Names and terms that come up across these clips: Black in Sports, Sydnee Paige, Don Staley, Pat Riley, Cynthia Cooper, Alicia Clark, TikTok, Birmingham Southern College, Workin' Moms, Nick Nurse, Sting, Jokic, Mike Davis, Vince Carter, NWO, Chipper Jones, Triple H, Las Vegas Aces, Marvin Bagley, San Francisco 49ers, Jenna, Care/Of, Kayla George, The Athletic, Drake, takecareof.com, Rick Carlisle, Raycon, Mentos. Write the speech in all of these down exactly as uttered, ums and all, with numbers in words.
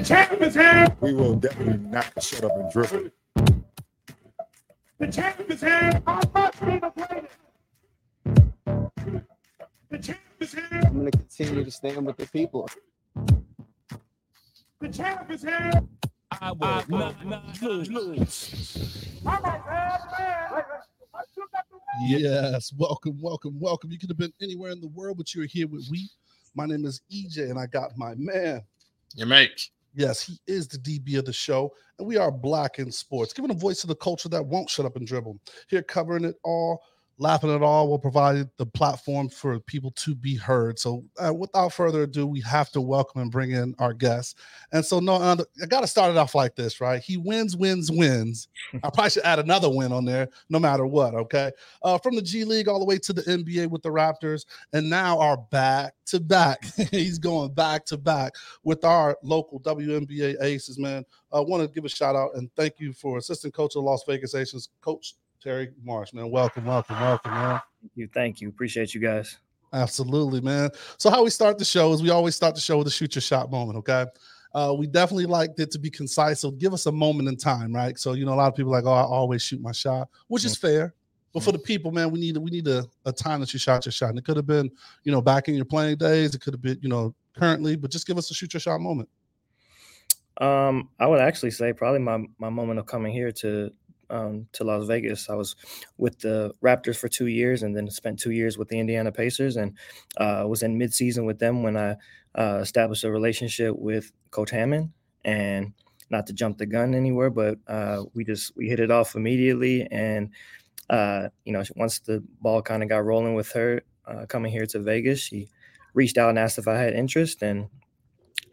The champ is here. We will definitely not shut up and dribble. The champ is here. I must be the greatest. The champ is here. I'm going to continue to stand with the people. The champ is here. I will I not, not lose. lose. I might have, man. Yes, welcome, welcome, welcome. You could have been anywhere in the world, but you're here with we. My name is E J, and I got my man. Your mate. Yes, he is the D B of the show, and we are Black in Sports, giving a voice to the culture that won't shut up and dribble. Here covering it all, laughing at all, will provide the platform for people to be heard. So uh, without further ado, we have to welcome and bring in our guest. And so no, I got to start it off like this, right? He wins, wins, wins. I probably should add another win on there, no matter what, okay? Uh, from the G League all the way to the N B A with the Raptors, and now our back to back. He's going back to back with our local W N B A Aces, man. I uh, want to give a shout out and thank you for assistant coach of the Las Vegas Aces, Coach Jerry Rice, man. Welcome, welcome, welcome, man. Thank you. Thank you. Appreciate you guys. Absolutely, man. So how we start the show is we always start the show with a shoot your shot moment, okay? Uh, we definitely liked it to be concise, so give us a moment in time, right? So, you know, a lot of people are like, oh, I always shoot my shot, which is fair. But for the people, man, we need we need a, a time that you shot your shot. And it could have been, you know, back in your playing days. It could have been, you know, currently. But just give us a shoot your shot moment. Um, I would actually say probably my, my moment of coming here to – Um, to Las Vegas. I was with the Raptors for two years and then spent two years with the Indiana Pacers and uh, was in midseason with them when I uh, established a relationship with Coach Hammond. And not to jump the gun anywhere, but uh, we just we hit it off immediately. And, uh, you know, once the ball kind of got rolling with her uh, coming here to Vegas, she reached out and asked if I had interest. And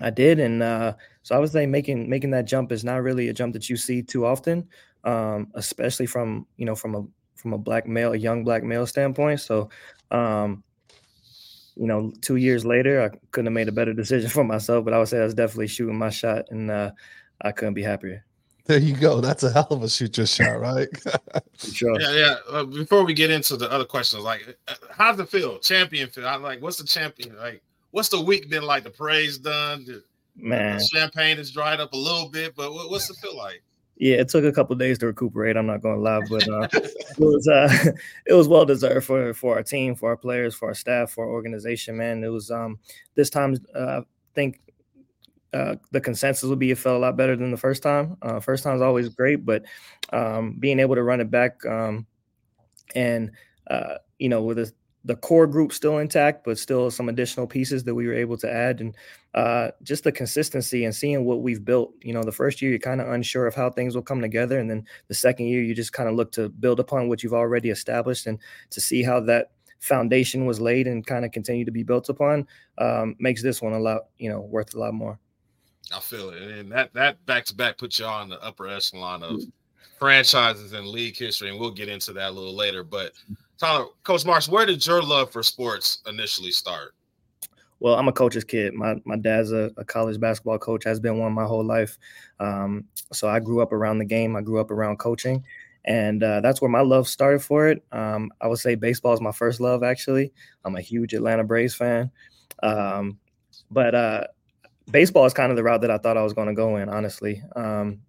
I did. And uh, so I would say making making that jump is not really a jump that you see too often. Um, especially from, you know, from a, from a black male, a young black male standpoint. So, um, you know, two years later, I couldn't have made a better decision for myself, but I would say I was definitely shooting my shot and, uh, I couldn't be happier. There you go. That's a hell of a shoot your shot, right? Sure. Yeah. Yeah. Uh, before we get into the other questions, like how's the feel? Champion feel? I'm like, what's the champion? Like, what's the week been like? The parade's done. The, Man. The champagne has dried up a little bit, but what, what's the feel like? Yeah, it took a couple of days to recuperate. I'm not going to lie, but uh, it was uh, it was well deserved for for our team, for our players, for our staff, for our organization. Man, it was um, this time. Uh, I think uh, the consensus would be it felt a lot better than the first time. Uh, first time is always great, but um, being able to run it back um, and uh, you know with a the core group still intact, but still some additional pieces that we were able to add. And uh, just the consistency and seeing what we've built, you know, the first year, you're kind of unsure of how things will come together. And then the second year, you just kind of look to build upon what you've already established and to see how that foundation was laid and kind of continue to be built upon um, makes this one a lot, you know, worth a lot more. I feel it. And that, that back to back puts y'all in the upper echelon of franchises in league history. And we'll get into that a little later, but Tyler, Coach Marsh, where did your love for sports initially start? Well, I'm a coach's kid. My my dad's a, a college basketball coach, has been one my whole life. Um, so I grew up around the game. I grew up around coaching. And uh, that's where my love started for it. Um, I would say baseball is my first love, actually. I'm a huge Atlanta Braves fan. Um, but uh, baseball is kind of the route that I thought I was going to go in, honestly. Um,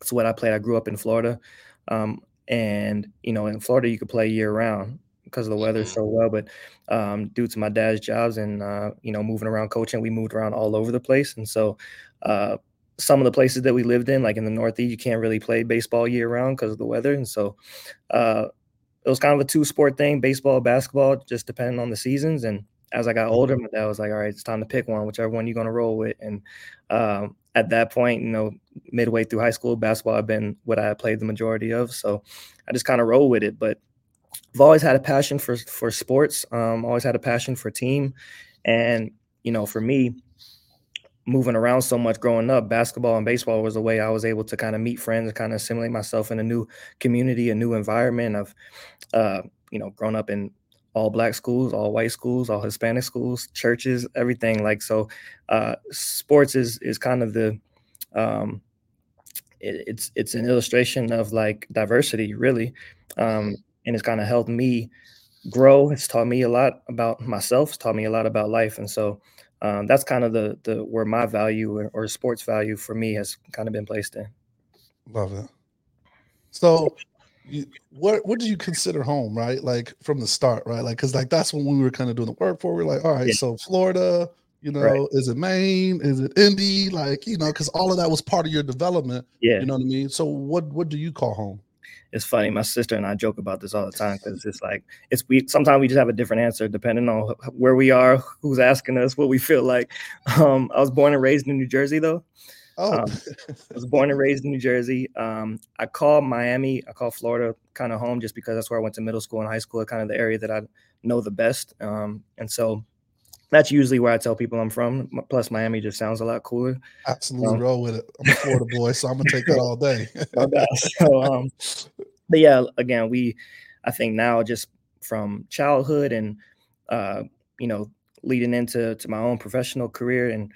it's what I played. I grew up in Florida. Um And, you know, in Florida, you could play year round because of the weather so well. But um, due to my dad's jobs and, uh, you know, moving around coaching, we moved around all over the place. And so uh, some of the places that we lived in, like in the Northeast, you can't really play baseball year round because of the weather. And so uh, it was kind of a two sport thing, baseball, basketball, just depending on the seasons. And as I got older, my dad was like, all right, it's time to pick one, whichever one you're going to roll with. And um, at that point, you know, midway through high school, basketball had been what I had played the majority of. So I just kind of roll with it. But I've always had a passion for, for sports, um, always had a passion for team. And, you know, for me, moving around so much growing up, basketball and baseball was the way I was able to kind of meet friends and kind of assimilate myself in a new community, a new environment. I've, uh, you know, grown up in all black schools, all white schools, all Hispanic schools, churches, everything. Like, so uh, sports is, is kind of the, um, it, it's, it's an illustration of like diversity really. Um, and it's kind of helped me grow. It's taught me a lot about myself. It's taught me a lot about life. And so um, that's kind of the the where my value or, or sports value for me has kind of been placed in. Love it. So you, what what do you consider home, right? Like from the start, right? Like, because like that's when we were kind of doing the work for. We're like, all right, yeah. So Florida, you know, right. Is it Maine? Is it Indy? Like, you know, because all of that was part of your development. Yeah. You know what I mean? So what what do you call home? It's funny. My sister and I joke about this all the time because it's like it's we sometimes we just have a different answer depending on where we are, who's asking us, what we feel like. Um, I was born and raised in New Jersey, though. Oh, um, I was born and raised in New Jersey. Um, I call Miami, I call Florida kind of home just because that's where I went to middle school and high school, kind of the area that I know the best. Um, and so that's usually where I tell people I'm from. Plus, Miami just sounds a lot cooler. Absolutely, um, roll with it. I'm a Florida boy, so I'm gonna take that all day. so, um, but yeah, again, we, I think now just from childhood and uh, you know, leading into to my own professional career and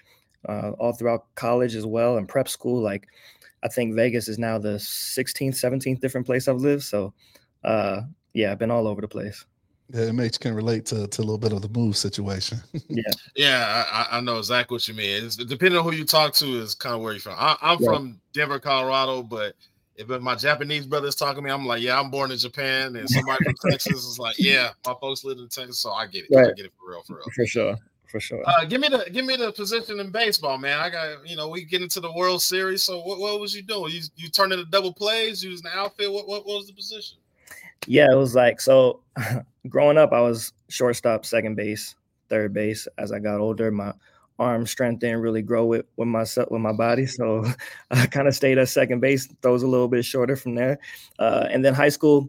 uh, all throughout college as well and prep school, like I think Vegas is now the sixteenth, seventeenth different place I've lived. So uh, yeah, I've been all over the place. Yeah, it makes can relate to, to a little bit of the move situation. yeah, yeah, I, I know exactly what you mean. It's, depending on who you talk to is kind of where you're from. I, I'm yeah. from Denver, Colorado, but if my Japanese brother's talking to me, I'm like, yeah, I'm born in Japan, and somebody from Texas is like, yeah, my folks live in Texas, so I get it. Right. I get it for real, for real, for sure, for sure. Uh, give me the give me the position in baseball, man. I got you know we get into the World Series, so what, what was you doing? You you turned into double plays, using the outfield. What what, what was the position? Yeah, it was like, so growing up, I was shortstop, second base, third base. As I got older, my arm strength didn't really grow with, with, my, with my body. So I kind of stayed at second base, throws a little bit shorter from there. Uh, and then high school,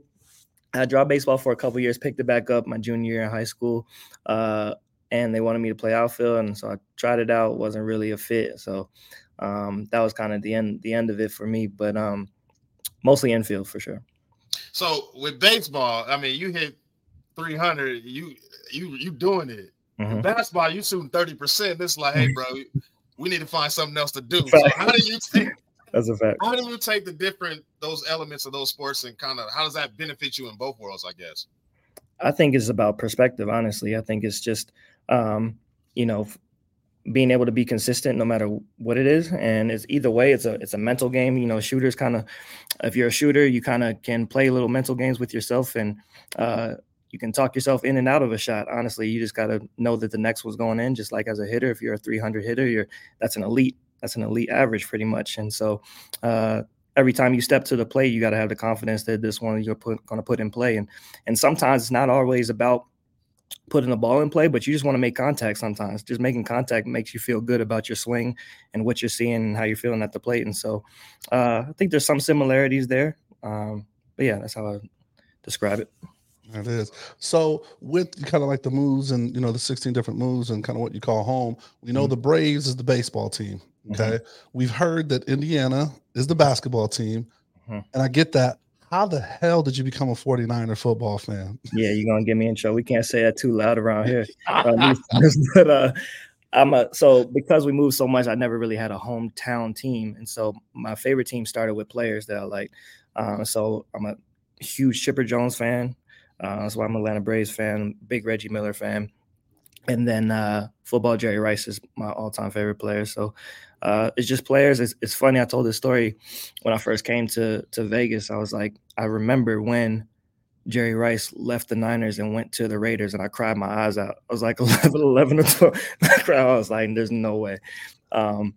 I dropped baseball for a couple years, picked it back up my junior year in high school. Uh, and they wanted me to play outfield. And so I tried it out, wasn't really a fit. So um, that was kind of the end, the end of it for me, but um, mostly infield for sure. So with baseball, I mean, you hit three hundred, you you you doing it. Mm-hmm. In basketball, you shooting thirty percent. It's like, hey, bro, we need to find something else to do. So how do you take? That's a fact. How do you take the different those elements of those sports and kind of how does that benefit you in both worlds? I guess. I think it's about perspective. Honestly, I think it's just um, you know being able to be consistent no matter what it is. And it's either way, it's a, it's a mental game, you know, shooters kind of, if you're a shooter, you kind of can play little mental games with yourself and uh, you can talk yourself in and out of a shot. Honestly, you just got to know that the next was going in, just like as a hitter, if you're a three hundred hitter, you're that's an elite, that's an elite average pretty much. And so uh, every time you step to the plate, you got to have the confidence that this one you're going to put in play. And, and sometimes it's not always about putting the ball in play, but you just want to make contact sometimes. Just making contact makes you feel good about your swing and what you're seeing and how you're feeling at the plate. And so uh, I think there's some similarities there. Um, but, yeah, that's how I describe it. It is. So with kind of like the moves and, you know, the sixteen different moves and kind of what you call home, we know mm-hmm. the Braves is the baseball team, okay? Mm-hmm. We've heard that Indiana is the basketball team, mm-hmm. and I get that. How the hell did you become a forty-niner football fan? Yeah, you're going to get me in trouble. We can't say that too loud around here. but uh, I'm a, So because we moved so much, I never really had a hometown team. And so my favorite team started with players that I liked. Um, so I'm a huge Chipper Jones fan. Uh, that's why I'm an Atlanta Braves fan, big Reggie Miller fan. And then uh, football, Jerry Rice is my all-time favorite player. So uh, it's just players. It's, it's funny. I told this story when I first came to, to Vegas. I was like, I remember when Jerry Rice left the Niners and went to the Raiders, and I cried my eyes out. I was like eleven, eleven or twelve. I was like, there's no way. Um,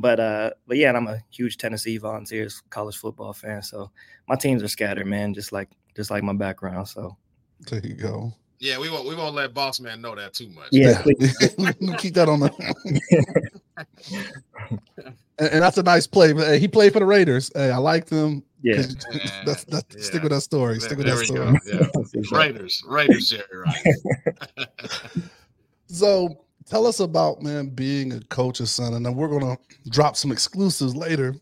but, uh, but, yeah, and I'm a huge Tennessee Volunteers college football fan. So my teams are scattered, man, just like just like my background. So there you go. Yeah, we won't we won't let Boss Man know that too much. Yeah, keep that on the. and, and that's a nice play. Hey, he played for the Raiders. Hey, I like them. Yeah, that's, that's, yeah. Stick with that story. Stick there, with there that story. Yeah. Raiders, Raiders, Jerry Rice. So tell us about, man, being a coach's son, and then we're gonna drop some exclusives later.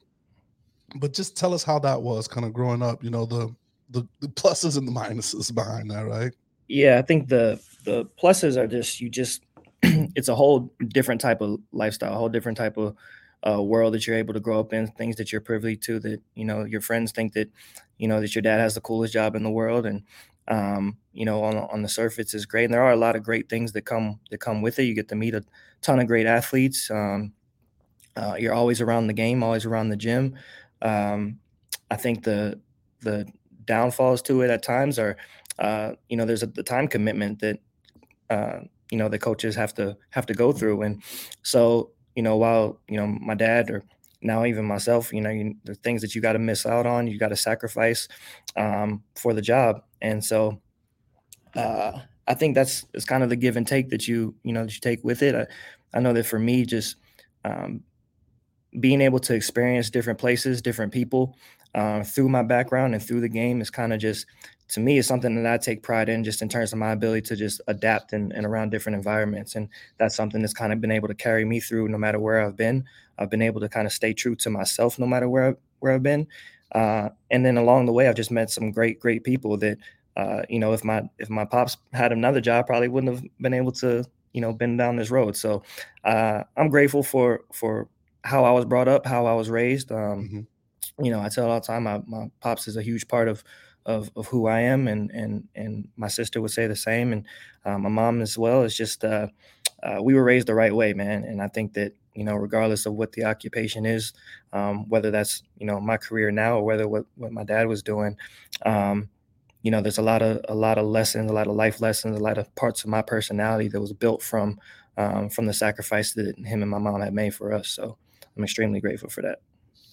But just tell us how that was, kind of growing up. You know, the the, the pluses and the minuses behind that, right? Yeah, I think the the pluses are just you just it's a whole different type of lifestyle, a whole different type of uh, world that you're able to grow up in, things that you're privy to that, you know, your friends think that, you know, that your dad has the coolest job in the world. And um, you know, on on the surface is great. And there are a lot of great things that come that come with it. You get to meet a ton of great athletes. Um, uh, you're always around the game, always around the gym. Um, I think the the downfalls to it at times are, uh, you know, there's a, the time commitment that, uh, you know, the coaches have to have to go through. And so, you know, while, you know, my dad or now even myself, you know, you, the things that you got to miss out on, you got to sacrifice um, for the job. And so uh, I think that's it's kind of the give and take that you, you know, that you take with it. I, I know that for me, just um, being able to experience different places, different people uh, through my background and through the game is kind of just, to me, is something that I take pride in, just in terms of my ability to just adapt and, and around different environments. And that's something that's kind of been able to carry me through no matter where I've been. I've been able to kind of stay true to myself no matter where, where I've been. Uh, and then along the way, I've just met some great, great people that, uh, you know, if my if my pops had another job, probably wouldn't have been able to, you know, been down this road. So uh, I'm grateful for for how I was brought up, how I was raised. Um, mm-hmm. You know, I tell all the time, my, my pops is a huge part of of of who I am, and and and my sister would say the same, and uh, my mom as well. It's just uh, uh we were raised the right way, man, and I think that, you know, regardless of what the occupation is, um whether that's, you know, my career now or whether what, what my dad was doing, um you know, there's a lot of a lot of lessons, a lot of life lessons, a lot of parts of my personality that was built from um from the sacrifice that him and my mom had made for us. So I'm extremely grateful for that.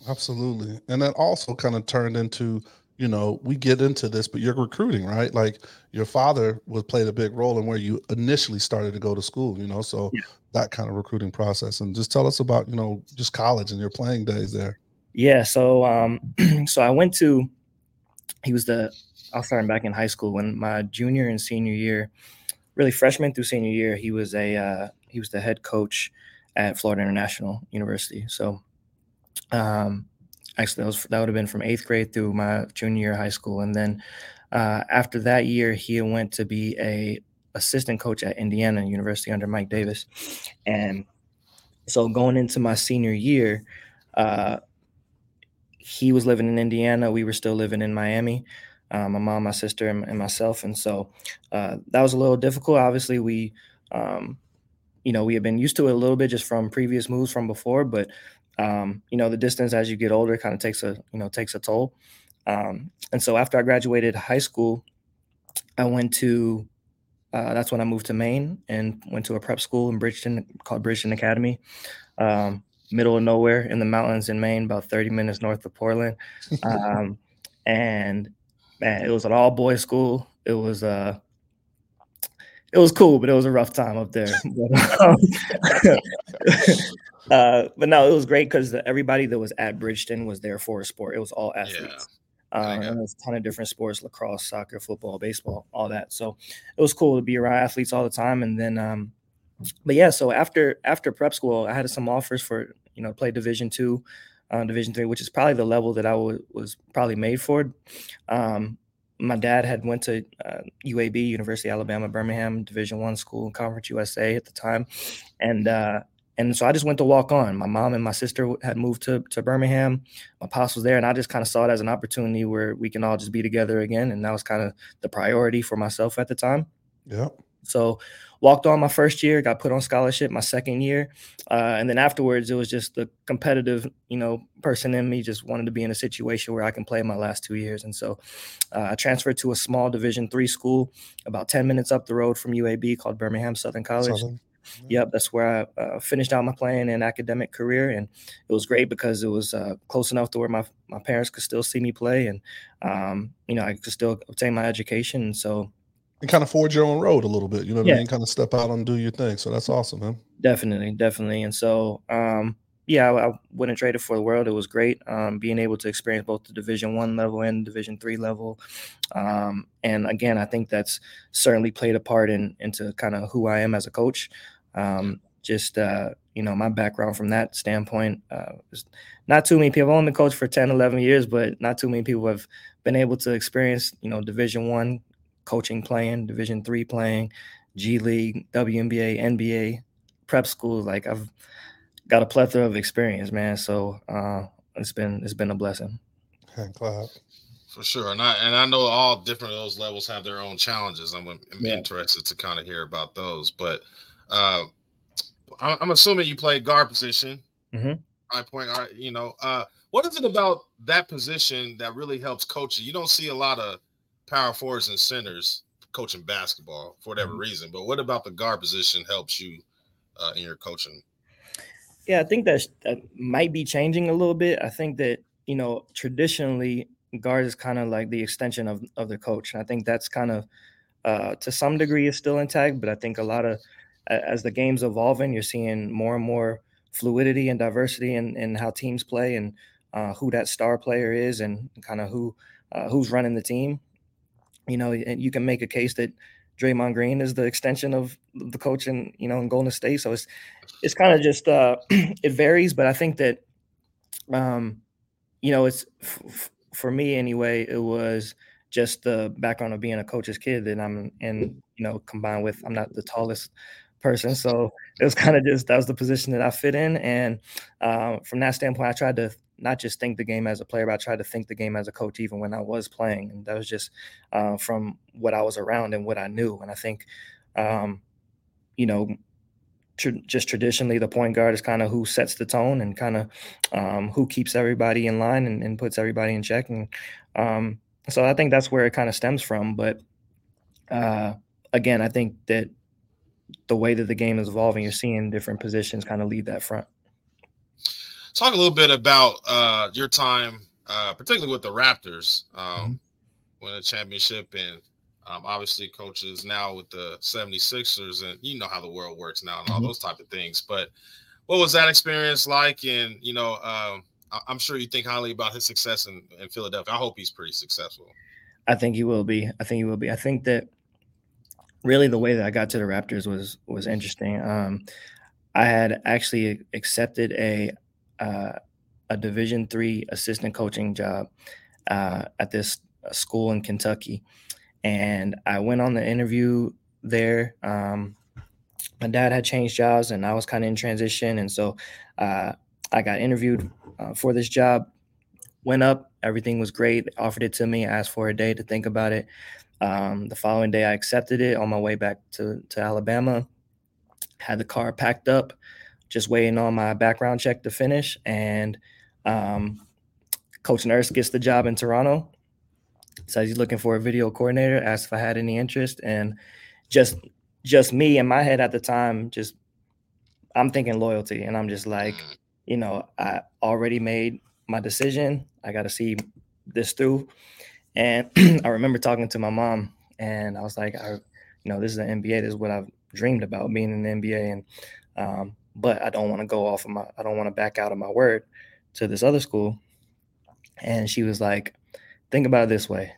Absolutely. And that also kind of turned into, you know, we get into this, but you're recruiting, right? Like your father was played a big role in where you initially started to go to school, you know, so yeah. That kind of recruiting process. And just tell us about, you know, just college and your playing days there. Yeah. So, um, so I went to, he was the, I'll start back in high school when my junior and senior year, really freshman through senior year, he was a, uh, he was the head coach at Florida International University. So, um, Actually, that, was, that would have been from eighth grade through my junior year of high school. And then uh, after that year, he went to be a assistant coach at Indiana University under Mike Davis. And so going into my senior year, uh, he was living in Indiana. We were still living in Miami, uh, my mom, my sister, and, and myself. And so uh, that was a little difficult. Obviously, we, um, you know, we had been used to it a little bit just from previous moves from before, but Um, you know, the distance as you get older kind of takes a, you know, takes a toll. Um, and so after I graduated high school, I went to, uh, that's when I moved to Maine and went to a prep school in Bridgton called Bridgton Academy, um, middle of nowhere in the mountains in Maine, about thirty minutes north of Portland. Um, and man, it was an all boys school. It was, uh, it was cool, but it was a rough time up there. Uh, but no, it was great because everybody that was at Bridgeton was there for a sport. It was all athletes. Yeah. Um, there was a ton of different sports, lacrosse, soccer, football, baseball, all that. So it was cool to be around athletes all the time. And then, um, but yeah, so after after prep school, I had some offers for, you know, play Division two, uh, Division three, which is probably the level that I w- was probably made for. Um, my dad had went to uh, U A B, University of Alabama, Birmingham, Division one school in Conference U S A at the time. And, uh, And so I just went to walk on. My mom and my sister had moved to, to Birmingham. My pops was there, and I just kind of saw it as an opportunity where we can all just be together again. And that was kind of the priority for myself at the time. Yeah. So walked on my first year, got put on scholarship my second year. Uh, and then afterwards, it was just the competitive, you know, person in me just wanted to be in a situation where I can play my last two years. And so uh, I transferred to a small Division three school about ten minutes up the road from U A B called Birmingham Southern College. Southern. Yep, that's where I uh, finished out my playing and academic career, and it was great because it was uh, close enough to where my, my parents could still see me play, and um, you know, I could still obtain my education. And so, and kind of forge your own road a little bit, you know what yeah. I mean? Kind of step out and do your thing. So that's awesome, man. Definitely, definitely. And so, um, yeah, I, I wouldn't trade it for the world. It was great um, being able to experience both the Division One level and Division Three level. Um, and again, I think that's certainly played a part in into kind of who I am as a coach. Um, just, uh, you know, my background from that standpoint, uh, not too many people, I've only been coached for ten, eleven years, but not too many people have been able to experience, you know, Division One coaching, playing, Division Three playing, G League, W N B A, N B A, prep school. Like I've got a plethora of experience, man. So uh, it's been it's been a blessing. Hand clap. For sure. And I and I know all different of those levels have their own challenges. I'm, I'm yeah. interested to kind of hear about those. But uh, I'm assuming you play guard position. Mm-hmm. I point guard, you know. Uh, what is it about that position that really helps coaching? You don't see a lot of power forwards and centers coaching basketball for whatever mm-hmm. reason. But what about the guard position helps you uh, in your coaching? Yeah, I think that's, that might be changing a little bit. I think that, you know, traditionally guard is kind of like the extension of, of the coach. And I think that's kind of, uh, to some degree, is still intact. But I think a lot of, as the game's evolving, you're seeing more and more fluidity and diversity in, in how teams play and uh, who that star player is and kind of who uh, who's running the team. You know, and you can make a case that Draymond Green is the extension of the coach in, you know, in Golden State. So it's it's kind of just uh, it varies. But I think that, um, you know, it's f- for me anyway, it was just the background of being a coach's kid that I'm in, you know, combined with I'm not the tallest person. So it was kind of just that was the position that I fit in. And uh, from that standpoint, I tried to not just think the game as a player, but I tried to think the game as a coach even when I was playing. And that was just uh, from what I was around and what I knew. And I think, um, you know, tr- just traditionally the point guard is kind of who sets the tone and kind of um, who keeps everybody in line and, and puts everybody in check. And um, so I think that's where it kind of stems from. But uh, again, I think that the way that the game is evolving, you're seeing different positions kind of lead that front. Talk a little bit about uh, your time, uh, particularly with the Raptors, um, mm-hmm. winning a championship, and um, obviously coaches now with the seventy-sixers, and you know how the world works now and mm-hmm. all those type of things. But what was that experience like? And, you know, um, I- I'm sure you think highly about his success in, in Philadelphia. I hope he's pretty successful. I think he will be. I think he will be. I think that really the way that I got to the Raptors was was interesting. Um, I had actually accepted a – Uh, a Division three assistant coaching job uh, at this school in Kentucky. And I went on the interview there. Um, my dad had changed jobs and I was kind of in transition. And so uh, I got interviewed uh, for this job, went up, everything was great. They offered it to me, asked for a day to think about it. Um, the following day I accepted it on my way back to, to Alabama, had the car packed up, just waiting on my background check to finish. And um, Coach Nurse gets the job in Toronto. Says he's looking for a video coordinator, asked if I had any interest. And just just me in my head at the time, just I'm thinking loyalty. And I'm just like, you know, I already made my decision. I got to see this through. And I remember talking to my mom and I was like, I, you know, this is the N B A. This is what I've dreamed about, being in the N B A. And, um, but I don't want to go off of my, I don't want to back out of my word to this other school. And she was like, think about it this way.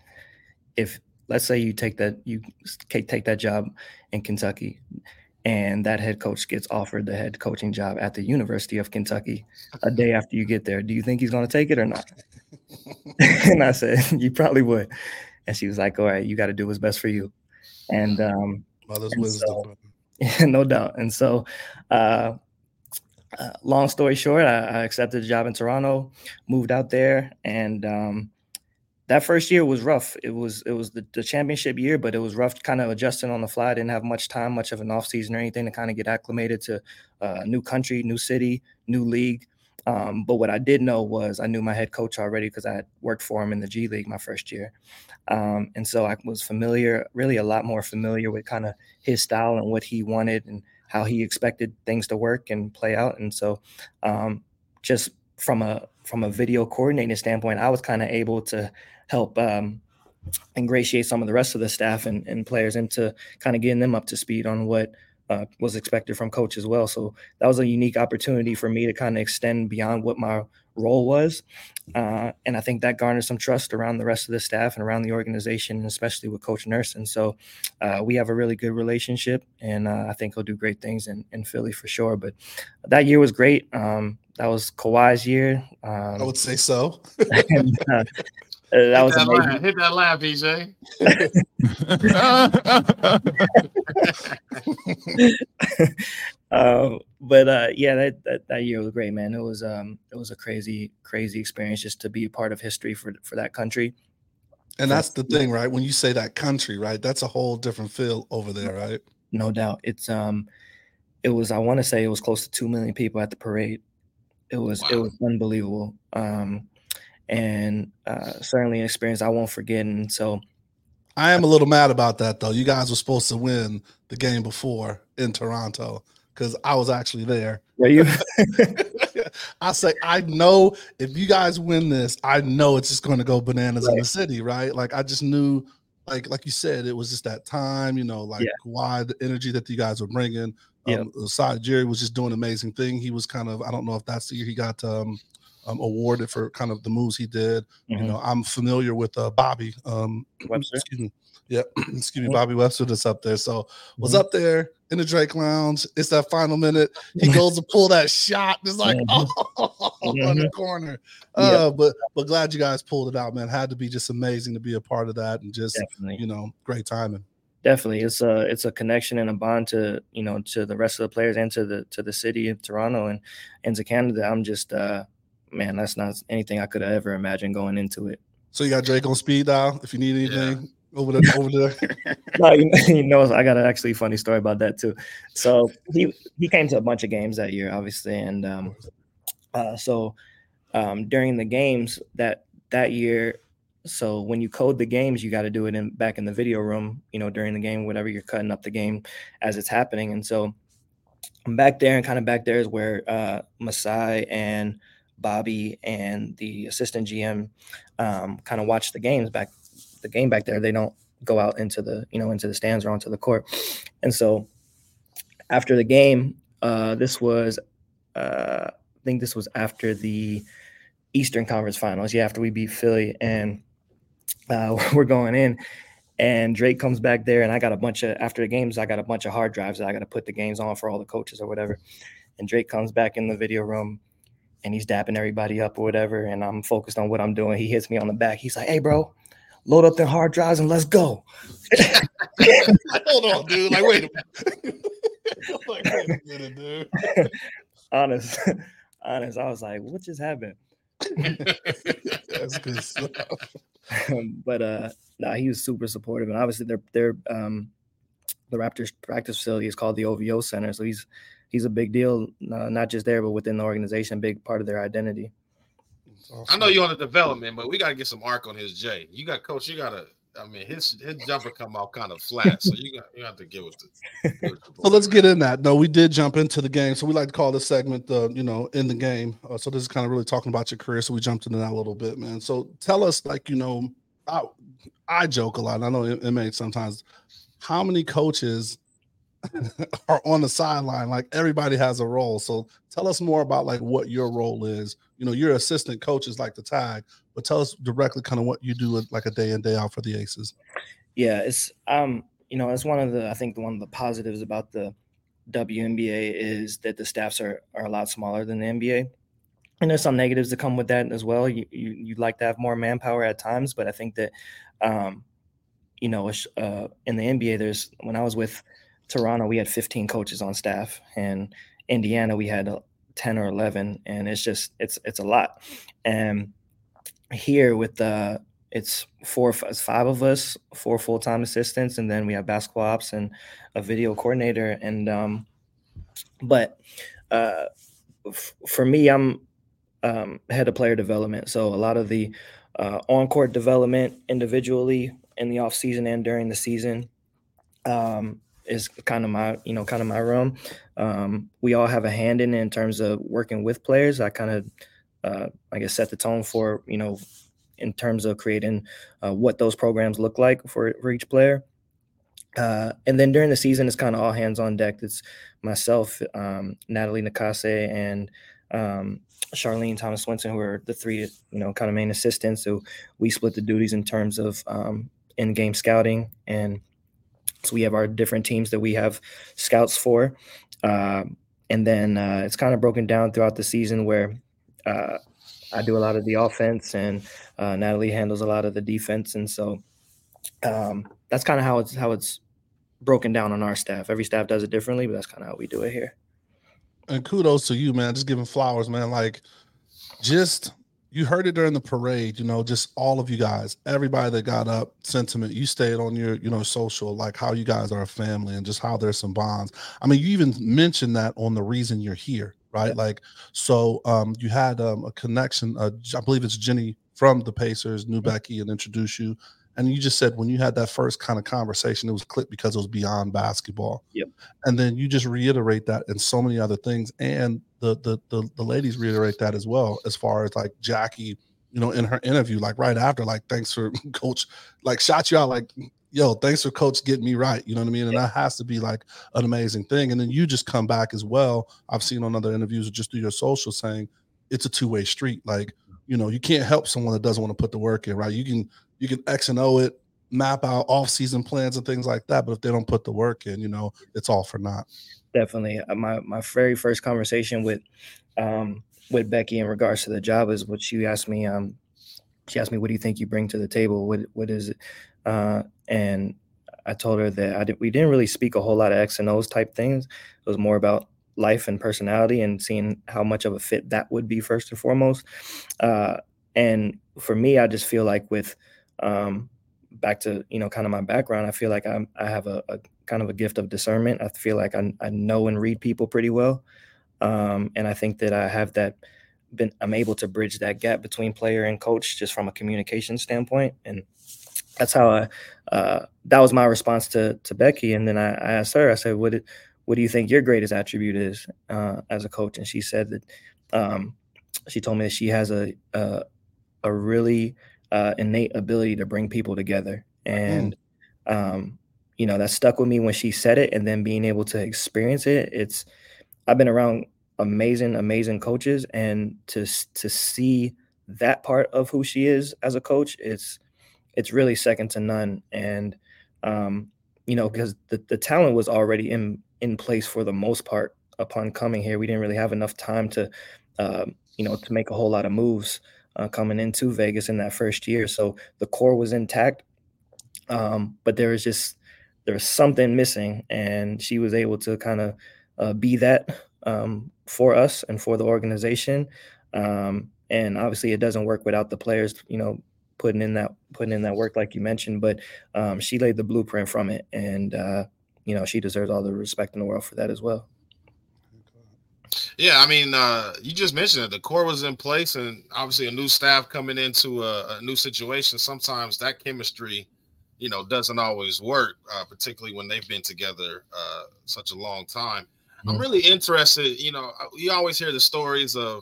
If let's say you take that, you take that job in Kentucky and that head coach gets offered the head coaching job at the University of Kentucky a day after you get there, do you think he's going to take it or not? And I said, you probably would. And she was like, all right, you got to do what's best for you. And, um, mother's and wisdom. So, no doubt. And so, uh, uh, long story short, I, I accepted a job in Toronto, moved out there, and um, that first year was rough. It was it was the, the championship year, but it was rough kind of adjusting on the fly. I didn't have much time, much of an offseason or anything to kind of get acclimated to uh, new country, new city, new league. Um, but what I did know was I knew my head coach already because I had worked for him in the G League my first year. Um, and so I was familiar, really a lot more familiar with kind of his style and what he wanted and how he expected things to work and play out. And so um, just from a from a video coordinating standpoint, I was kind of able to help um, ingratiate some of the rest of the staff and, and players into kind of getting them up to speed on what Uh, was expected from coach as well. So that was a unique opportunity for me to kind of extend beyond what my role was. Uh, and I think that garnered some trust around the rest of the staff and around the organization, and especially with Coach Nurse. And so uh, we have a really good relationship, and uh, I think he'll do great things in, in Philly for sure. But that year was great. Um, that was Kawhi's year. Um, I would say so. and, uh, That hit, was that line. Hit that line, B J. um, but uh, yeah, that, that that year was great, man. It was um, it was a crazy, crazy experience just to be a part of history for for that country, And that's the thing, right? When you say that country, right, that's a whole different feel over there, right? No doubt. It's um, it was I want to say it was close to two million people at the parade. It was wow. It was unbelievable, um, and uh, certainly an experience I won't forget. And so, I am a little mad about that though. You guys were supposed to win the game before in Toronto because I was actually there. Were you? I say, I know if you guys win this, I know it's just going to go bananas right. in the city, right? Like, I just knew, like like you said, it was just that time, you know, like yeah. why the energy that you guys were bringing. Yeah. Um, aside, Jerry was just doing an amazing thing. He was kind of, I don't know if that's the year he got um, um, awarded for kind of the moves he did. Mm-hmm. You know, I'm familiar with uh, Bobby. Um, Webster. Excuse me. Yeah, excuse me, Bobby Webster that's up there. So was mm-hmm. up there in the Drake Lounge. It's that final minute. He goes to pull that shot. It's like, mm-hmm. oh, mm-hmm. on the corner. Uh, yep. But but glad you guys pulled it out, man. Had to be just amazing to be a part of that and just, Definitely. you know, great timing. Definitely. It's a, it's a connection and a bond to, you know, to the rest of the players and to the to the city of Toronto and, and to Canada. I'm just, uh, man, that's not anything I could have ever imagined going into it. So you got Drake on speed dial if you need anything? Yeah. Over there, over there. No, you, you know, I got an actually funny story about that too. So he he came to a bunch of games that year, obviously, and um, uh, so um, during the games that that year, so when you code the games, you got to do it in back in the video room, you know, during the game, whatever you're cutting up the game as it's happening, and so I'm back there, and kind of back there is where uh, Masai and Bobby and the assistant G M um, kind of watch the games back. The game back there, they don't go out into the, you know, into the stands or onto the court. And so after the game, uh, this was, uh, I think this was after the Eastern Conference Finals. Yeah, after we beat Philly and uh, we're going in and Drake comes back there and I got a bunch of, after the games, I got a bunch of hard drives that I got to put the games on for all the coaches or whatever. And Drake comes back in the video room and he's dapping everybody up or whatever. And I'm focused on what I'm doing. He hits me on the back. He's like, "Hey, bro. Load up their hard drives and let's go." Hold on, dude. Like, wait a minute. Like, wait a minute, dude. Honest. Honest. I was like, what just happened? That's good stuff. But uh no, nah, he was super supportive. And obviously they're they're um the Raptors practice facility is called the O V O Center. So he's he's a big deal, uh, not just there, but within the organization, big part of their identity. I know you're on the development, but we got to get some arc on his J. You got coach. You got to. I mean, his his jumper come out kind of flat, so you got you have to get with it. So let's get in that. No, we did jump into the game, so we like to call this segment the uh, you know in the game. Uh, so this is kind of really talking about your career. So we jumped into that a little bit, man. So tell us, like you know, I I joke a lot. And I know inmates sometimes. How many coaches are on the sideline? Like everybody has a role. So tell us more about like what your role is. You know, your assistant coach is like the tag, but tell us directly kind of what you do like a day in, day out for the Aces. Yeah, it's um, you know, it's one of the I think one of the positives about the W N B A is that the staffs are are a lot smaller than the N B A. And there's some negatives that come with that as well. You, you you'd like to have more manpower at times, but I think that um, you know, uh, in the N B A, there's when I was with Toronto, we had fifteen coaches on staff, and Indiana, we had ten or eleven, and it's just it's it's a lot. And here with uh, it's four, it's five of us, four full time assistants, and then we have basketball ops and a video coordinator. And um, but uh, f- for me, I'm um, head of player development, so a lot of the uh, on court development individually in the off season and during the season. Um, is kind of my, you know, kind of my realm. Um, we all have a hand in it in terms of working with players. I kind of, uh, I guess, set the tone for, you know, in terms of creating uh, what those programs look like for, for each player. Uh, and then during the season, it's kind of all hands on deck. It's myself, um, Natalie Nakase, and um, Charlene Thomas-Swenson, who are the three, you know, kind of main assistants. So we split the duties in terms of um, in-game scouting and so we have our different teams that we have scouts for. Uh, and then uh, it's kind of broken down throughout the season where uh, I do a lot of the offense and uh, Natalie handles a lot of the defense. And so um, that's kind of how it's how it's broken down on our staff. Every staff does it differently, but that's kind of how we do it here. And kudos to you, man. Just giving flowers, man. Like just you heard it during the parade, you know, just all of you guys, everybody that got up, sentiment, you stayed on your, you know, social, like how you guys are a family and just how there's some bonds. I mean, you even mentioned that on the reason you're here, right? Yeah. Like, so um, you had um, a connection, uh, I believe it's Jenny from the Pacers, knew yeah. Becky and introduced you. And you just said when you had that first kind of conversation, it was clicked because it was beyond basketball. Yep. And then you just reiterate that in so many other things. And the, the the the ladies reiterate that as well, as far as like Jackie, you know, in her interview, like right after, like, thanks for coach, like shot you out, like, yo, thanks for coach getting me right. You know what I mean? And yep. that has to be like an amazing thing. And then you just come back as well. I've seen on other interviews just through your social saying it's a two-way street. Like, you know, you can't help someone that doesn't want to put the work in, right? You can You can X and O it, map out off-season plans and things like that. But if they don't put the work in, you know, it's all for naught. Definitely. My my very first conversation with um, with Becky in regards to the job is what she asked me. Um, she asked me, "What do you think you bring to the table? What what is it?" Uh, and I told her that I did, we didn't really speak a whole lot of X and O's type things. It was more about life and personality and seeing how much of a fit that would be first and foremost. Uh, and for me, I just feel like with Um, back to, you know, kind of my background, I feel like I'm, I have a, a kind of a gift of discernment. I feel like I, I know and read people pretty well. Um, and I think that I have that been, I'm able to bridge that gap between player and coach just from a communication standpoint. And that's how I, uh, that was my response to, to Becky. And then I, I asked her, I said, what, it, what do you think your greatest attribute is, uh, as a coach? And she said that, um, she told me that she has a, a, a really, Uh, innate ability to bring people together. And, um, you know, that stuck with me when she said it, and then being able to experience it. It's, I've been around amazing, amazing coaches, and to, to see that part of who she is as a coach, it's, it's really second to none. And, um, you know, because the, the talent was already in, in place for the most part upon coming here. We didn't really have enough time to, uh, you know, to make a whole lot of moves. Uh, coming into Vegas in that first year. So the core was intact, um, but there was just, there was something missing. And she was able to kind of uh, be that um, for us and for the organization. Um, and obviously it doesn't work without the players, you know, putting in that, putting in that work, like you mentioned, but um, she laid the blueprint from it. And, uh, you know, she deserves all the respect in the world for that as well. Yeah, I mean, uh, you just mentioned it. The core was in place, and obviously a new staff coming into a, a new situation. Sometimes that chemistry, you know, doesn't always work, uh, particularly when they've been together uh, such a long time. Mm-hmm. I'm really interested, you know, you always hear the stories of,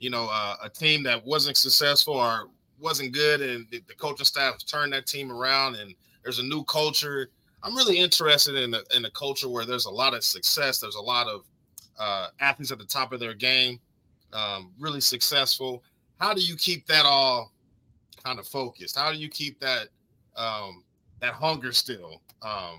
you know, uh, a team that wasn't successful or wasn't good, and the, the coaching staff turned that team around, and there's a new culture. I'm really interested in the, in the culture where there's a lot of success. There's a lot of Uh, athletes at the top of their game, um, really successful. How do you keep that all kind of focused? How do you keep that um, that hunger still? Um,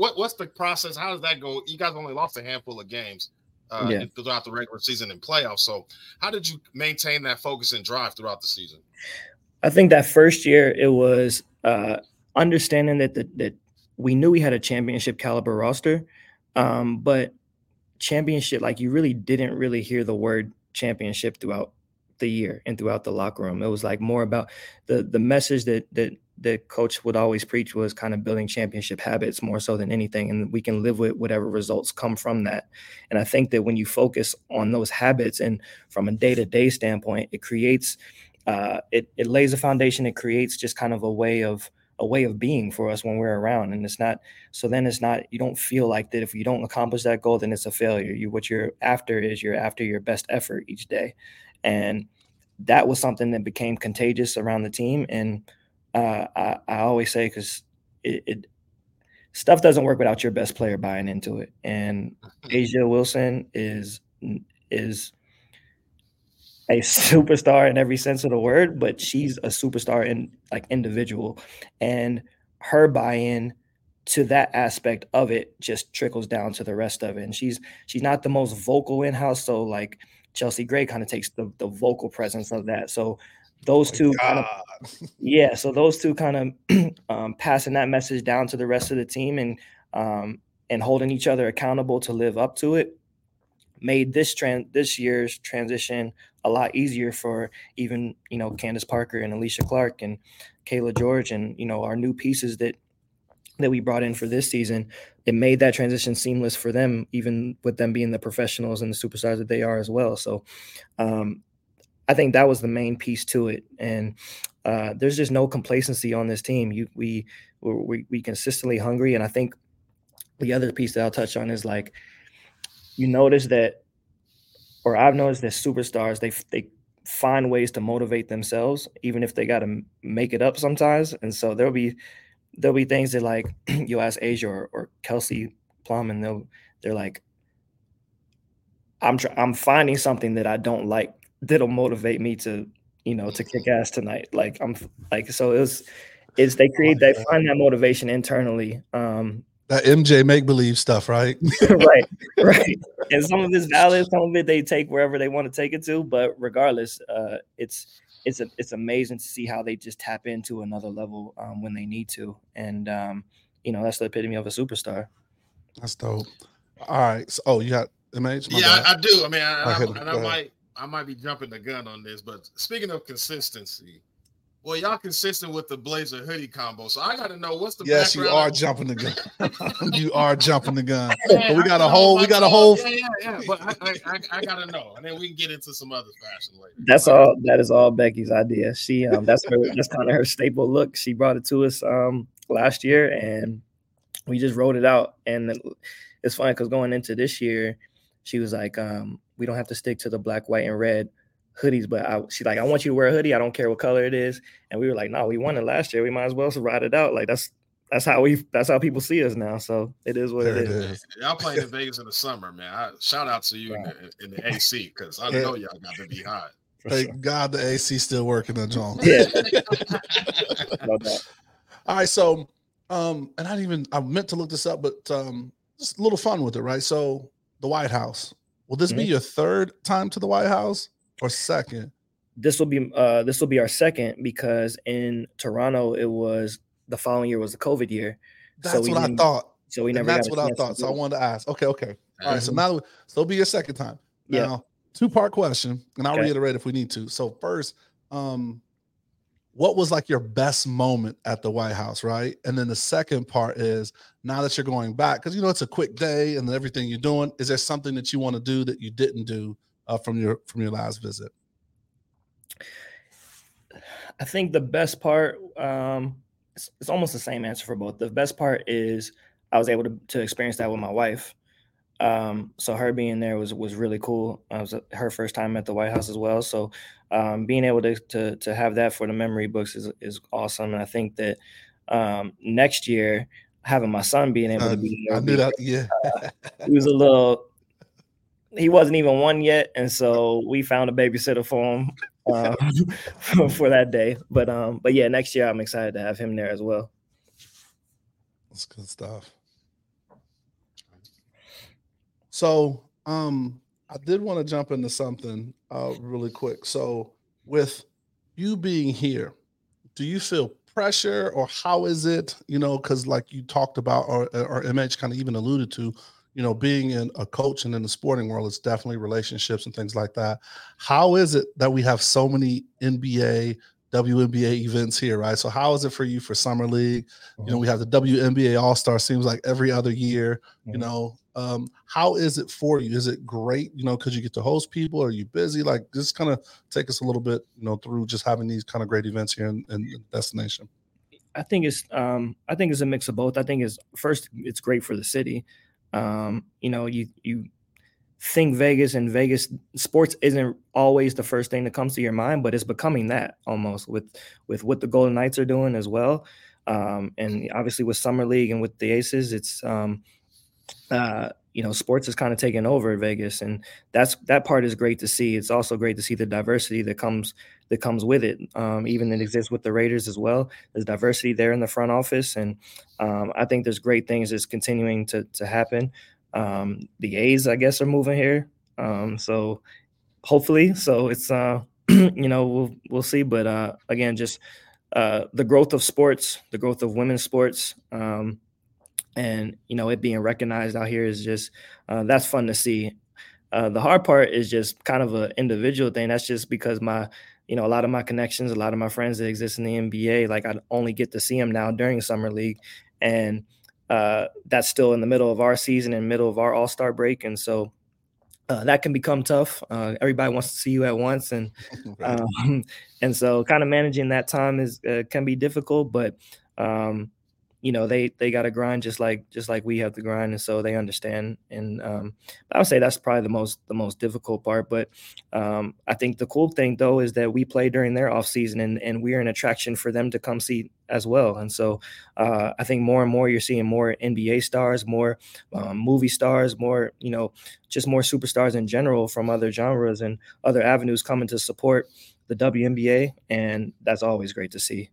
what what's the process? How does that go? You guys only lost a handful of games uh, yeah. throughout the regular season and playoffs. So how did you maintain that focus and drive throughout the season? I think that first year it was uh, understanding that the, that we knew we had a championship caliber roster, um, but championship, like you really didn't really hear the word championship throughout the year and throughout the locker room. It was like more about the the message that that the coach would always preach was kind of building championship habits more so than anything, and we can live with whatever results come from that. And I think that when you focus on those habits and from a day-to-day standpoint, it creates uh it, it lays a foundation. It creates just kind of a way of a way of being for us when we're around. And it's not, so then it's not, you don't feel like that if you don't accomplish that goal, then it's a failure. You, what you're after is you're after your best effort each day. And that was something that became contagious around the team. And uh, I, I always say, cause it, it, stuff doesn't work without your best player buying into it. And A'ja Wilson is, is, a superstar in every sense of the word, but she's a superstar in like individual, and her buy-in to that aspect of it just trickles down to the rest of it. And she's, she's not the most vocal in-house. So like Chelsea Gray kind of takes the, the vocal presence of that. So those oh two, kind of, yeah. So those two kind of um, passing that message down to the rest of the team and, um, and holding each other accountable to live up to it made this trend, this year's transition a lot easier for even, you know, Candace Parker and Alicia Clark and Kayla George and, you know, our new pieces that that we brought in for this season. It made that transition seamless for them, even with them being the professionals and the superstars that they are as well. So um, I think that was the main piece to it. And uh, there's just no complacency on this team. You, we, we, we consistently hungry. And I think the other piece that I'll touch on is like, you notice that, or I've noticed that superstars, they they find ways to motivate themselves, even if they got to make it up sometimes. And so there'll be, there'll be things that like you'll ask A'ja or, or Kelsey Plum, and they'll, they're like, I'm tr- I'm finding something that I don't like that'll motivate me to, you know, to kick ass tonight. Like I'm like, so it's, it's, they create, they find that motivation internally. Um, That M J make-believe stuff, right? right, right. And some of it's valid, some of it they take wherever they want to take it to. But regardless, uh, it's it's a, it's amazing to see how they just tap into another level um, when they need to. And, um, you know, that's the epitome of a superstar. That's dope. All right. So, oh, you got M H? My yeah, I, I do. I mean, I, I, I, and I might I might be jumping the gun on this, but speaking of consistency, well, y'all consistent with the blazer hoodie combo, so I got to know what's the. Yes, background. You are jumping the gun. you are jumping the gun. Yeah, but we got a whole. We got a whole. Yeah, yeah, yeah. But I, I, I got to know, and then we can get into some other fashion later. That's all. That is all Becky's idea. She, um, that's her. That's kind of her staple look. She brought it to us um last year, and we just rolled it out. And it's funny because going into this year, she was like, um, "We don't have to stick to the black, white, and red." Hoodies, but I, she's like, I want you to wear a hoodie. I don't care what color it is. And we were like, no, we won it last year. We might as well ride it out. Like that's that's how we that's how people see us now. So it is what it, it is. is. Y'all playing in Vegas in the summer, man. I, shout out to you right. in, the, in the A C because I yeah. know y'all got to be hot. Thank sure. God the A C still working on John. Yeah. All right, so um, and I didn't even I meant to look this up, but um, just a little fun with it, right? So the White House. Will this mm-hmm. be your third time to the White House? Or second? This will be uh, this will be our second because in Toronto it was the following year was the COVID year. That's so what I thought. So we never. And that's got what I thought. So I wanted to ask. Okay, okay. All mm-hmm. right. So now, so it'll be your second time. Now, yeah. two part question, and I'll okay. reiterate if we need to. So first, um, what was like your best moment at the White House, right? And then the second part is now that you're going back because you know it's a quick day and everything you're doing. Is there something that you want to do that you didn't do? Uh, from your from your last visit? I think the best part, um, it's, it's almost the same answer for both. The best part is I was able to, to experience that with my wife. Um, so her being there was was really cool. It was her first time at the White House as well. So um, being able to, to to have that for the memory books is is awesome. And I think that um, next year, having my son being able uh, to be there. I knew that, yeah. Uh, he was a little... He wasn't even one yet, and so we found a babysitter for him um, for that day. But um, but yeah, next year I'm excited to have him there as well. That's good stuff. So um, I did want to jump into something uh, really quick. So with you being here, do you feel pressure, or how is it? You know, because like you talked about, or or M H kind of even alluded to. You know, being in a coach and in the sporting world, it's definitely relationships and things like that. How is it that we have so many N B A, W N B A events here, right? So how is it for you for Summer League? Mm-hmm. You know, we have the W N B A All-Star seems like every other year, mm-hmm. you know. Um, how is it for you? Is it great, you know, because you get to host people? Are you busy? Like, just kind of take us a little bit, you know, through just having these kind of great events here in, in the destination. I think it's um, I think it's a mix of both. I think it's, first, it's great for the city. Um, you know, you, you think Vegas and Vegas sports isn't always the first thing that comes to your mind, but it's becoming that almost with, with what the Golden Knights are doing as well. Um, and obviously with Summer League and with the Aces, it's, um, uh, you know, sports is kind of taking over Vegas, and that's, that part is great to see. It's also great to see the diversity that comes, that comes with it. Um, even that exists with the Raiders as well. There's diversity there in the front office. And um, I think there's great things that's continuing to, to happen. Um, the A's, I guess, are moving here. Um, so hopefully, so it's, uh, you know, we'll, we'll see. But uh, again, just uh, the growth of sports, the growth of women's sports, um, and, you know, it being recognized out here is just uh, that's fun to see. Uh, the hard part is just kind of an individual thing. That's just because my, you know, a lot of my connections, a lot of my friends that exist in the N B A, like I only get to see them now during summer league. And uh, that's still in the middle of our season and middle of our all-star break. And so uh, that can become tough. Uh, everybody wants to see you at once. And, right. um, and so kind of managing that time is, uh, can be difficult, but um, you know, they, they got to grind just like, just like we have to grind. And so they understand. And um, I would say that's probably the most, the most difficult part. But um, I think the cool thing though, is that we play during their off season and, and we're an attraction for them to come see as well. And so uh, I think more and more you're seeing more N B A stars, more um, movie stars, more, you know, just more superstars in general from other genres and other avenues coming to support the W N B A. And that's always great to see.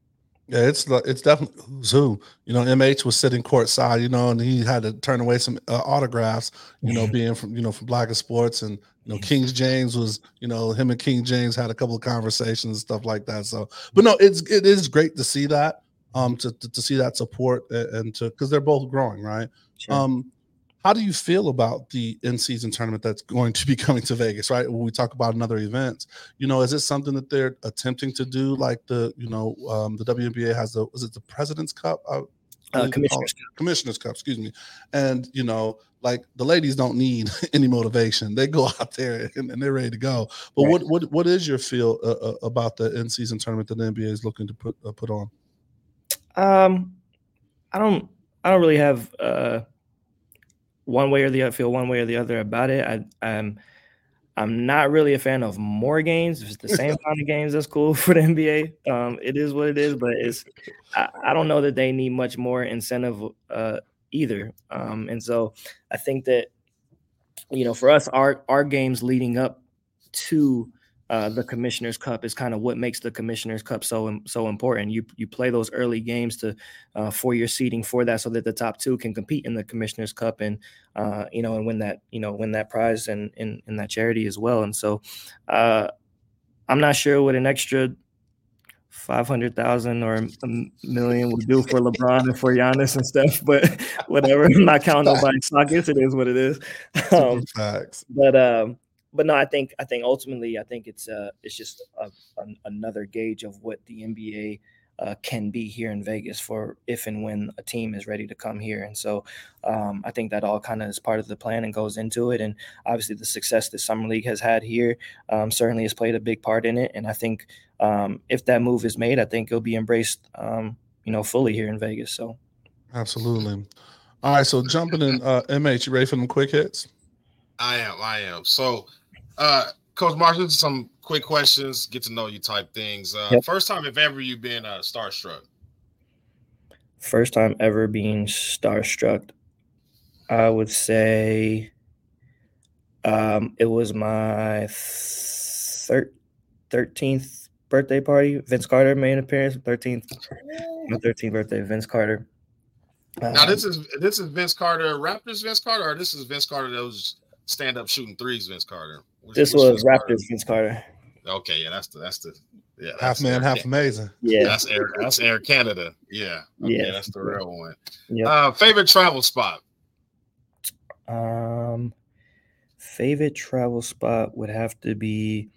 Yeah, it's it's definitely who's who. You know, M H was sitting courtside, you know, and he had to turn away some uh, autographs, you know, being from, you know, from Black and Sports. And, you know, King James was, you know, him and King James had a couple of conversations and stuff like that. So, but no, it's, it is great to see that, um, to, to, to see that support and to, because they're both growing, right? Sure. Um, how do you feel about the in-season tournament that's going to be coming to Vegas, right? When we talk about another event, you know, is it something that they're attempting to do? Like the, you know, um, the W N B A has the, was it the President's Cup? I, uh, Commissioner's Cup. Commissioner's Cup, excuse me. And, you know, like the ladies don't need any motivation. They go out there and, and they're ready to go. But right. what, what, what is your feel uh, uh, about the in-season tournament that the N B A is looking to put, uh, put on? Um, I don't, I don't really have, uh, one way or the other, feel one way or the other about it. I, I'm, I'm not really a fan of more games. If it's the same kind of games, that's cool for the N B A. Um, it is what it is, but it's, I, I don't know that they need much more incentive uh, either. Um, and so I think that, you know, for us, our, our games leading up to uh, the Commissioner's Cup is kind of what makes the Commissioner's Cup so, so important. You, you play those early games to, uh, for your seeding for that, so that the top two can compete in the Commissioner's Cup and, uh, you know, and win that, you know, win that prize and, and, and that charity as well. And so, uh, I'm not sure what an extra five hundred thousand or a million would do for LeBron and for Giannis and stuff, but whatever, I'm not counting nobody's pockets. It is what it is. Um, but, um, But no, I think I think ultimately I think it's uh it's just a, an, another gauge of what the N B A uh, can be here in Vegas for if and when a team is ready to come here. And so um, I think that all kind of is part of the plan and goes into it. And obviously the success that Summer League has had here um, certainly has played a big part in it. And I think um, if that move is made, I think it'll be embraced, um, you know, fully here in Vegas. So absolutely. All right. So jumping in, uh, M H, you ready for them quick hits? I am. I am. So. Uh, Coach Marsh, this is some quick questions, get to know you type things. Uh, yep. First time if ever you've been uh, starstruck. First time ever being starstruck, I would say um, it was my thir- thirteenth birthday party. Vince Carter made an appearance. thirteenth, my thirteenth birthday, Vince Carter. Um, now this is this is Vince Carter, Raptors Vince Carter, or this is Vince Carter that was stand-up shooting threes, Vince Carter. Which, this which was Vince Raptors, Carter? Vince Carter. Okay, yeah, that's the that's the yeah that's half man, Air half Can- amazing. Yeah, that's Air that's Air Canada. Yeah, okay, yeah, that's the real one. Yep. Uh, favorite travel spot. Um, favorite travel spot would have to be.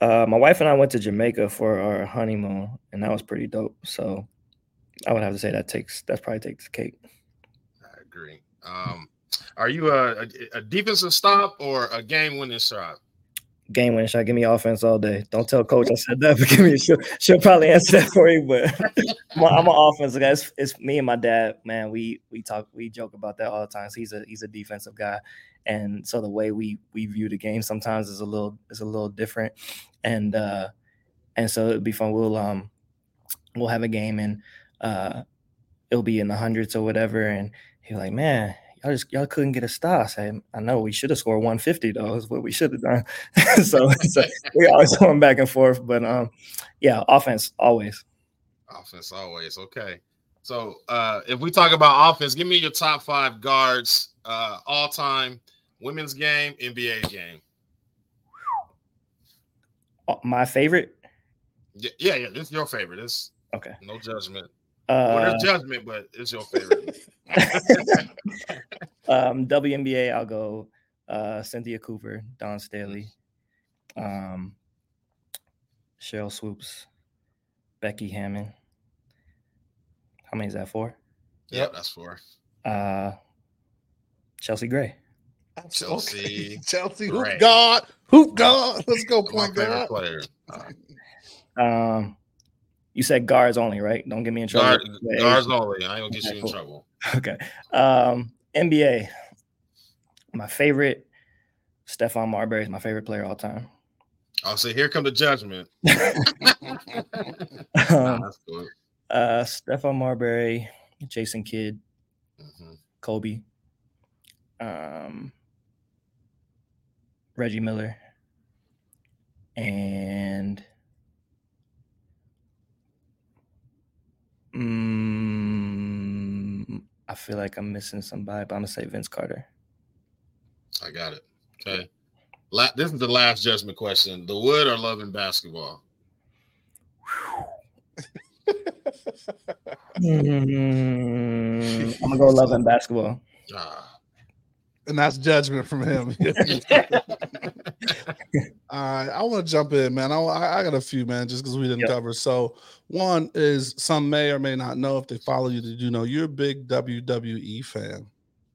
Uh, my wife and I went to Jamaica for our honeymoon, and that was pretty dope. So, I would have to say that takes that's probably takes the cake. I agree. Um. Are you a, a defensive stop or a game-winning shot? Game-winning shot. Give me offense all day. Don't tell Coach I said that, but give me. She'll, she'll probably answer that for you. But I'm, a, I'm an offensive guy. It's, it's me and my dad. Man, we we talk, we joke about that all the time. So he's a he's a defensive guy, and so the way we we view the game sometimes is a little is a little different, and uh, and so it'd be fun. We'll um we'll have a game and uh it'll be in the hundreds or whatever, and he's like, man. Y'all just y'all couldn't get a stop. I said, I know we should have scored one fifty though. Is what we should have done. so, so we're always going back and forth. But um, yeah, offense always. Offense always. Okay. So uh, if we talk about offense, give me your top five guards uh, all time, women's game, N B A game. My favorite. Yeah, yeah, yeah. It's your favorite. It's okay. No judgment. Uh, well, there's judgment, but it's your favorite. um, W N B A, I'll go uh, Cynthia Cooper, Don Staley, um, Cheryl Swoops, Becky Hammond. How many is that, four? Yep, that's four. Uh, Chelsea Gray. Chelsea. Chelsea. Hoop God. Hoop God. Let's go, point guard. Um, you said guards only, right? Don't get me in trouble. Guard, guards only. I ain't gonna get okay, you in cool. trouble. Okay. Um, N B A. My favorite, Stephon Marbury is my favorite player of all time. I'll say, here come the judgment. nah, that's good. Uh, Stephon Marbury, Jason Kidd, mm-hmm. Kobe, um, Reggie Miller, and um, I feel like I'm missing somebody, but I'm gonna say Vince Carter. I got it. Okay. La- this is the last judgment question. The wood or love and basketball? mm, I'm going to go love and basketball. Ah. And that's judgment from him. All right. I want to jump in, man. I, I got a few, man, just because we didn't yep. cover. So one is, some may or may not know if they follow you. Did you know you're a big W W E fan?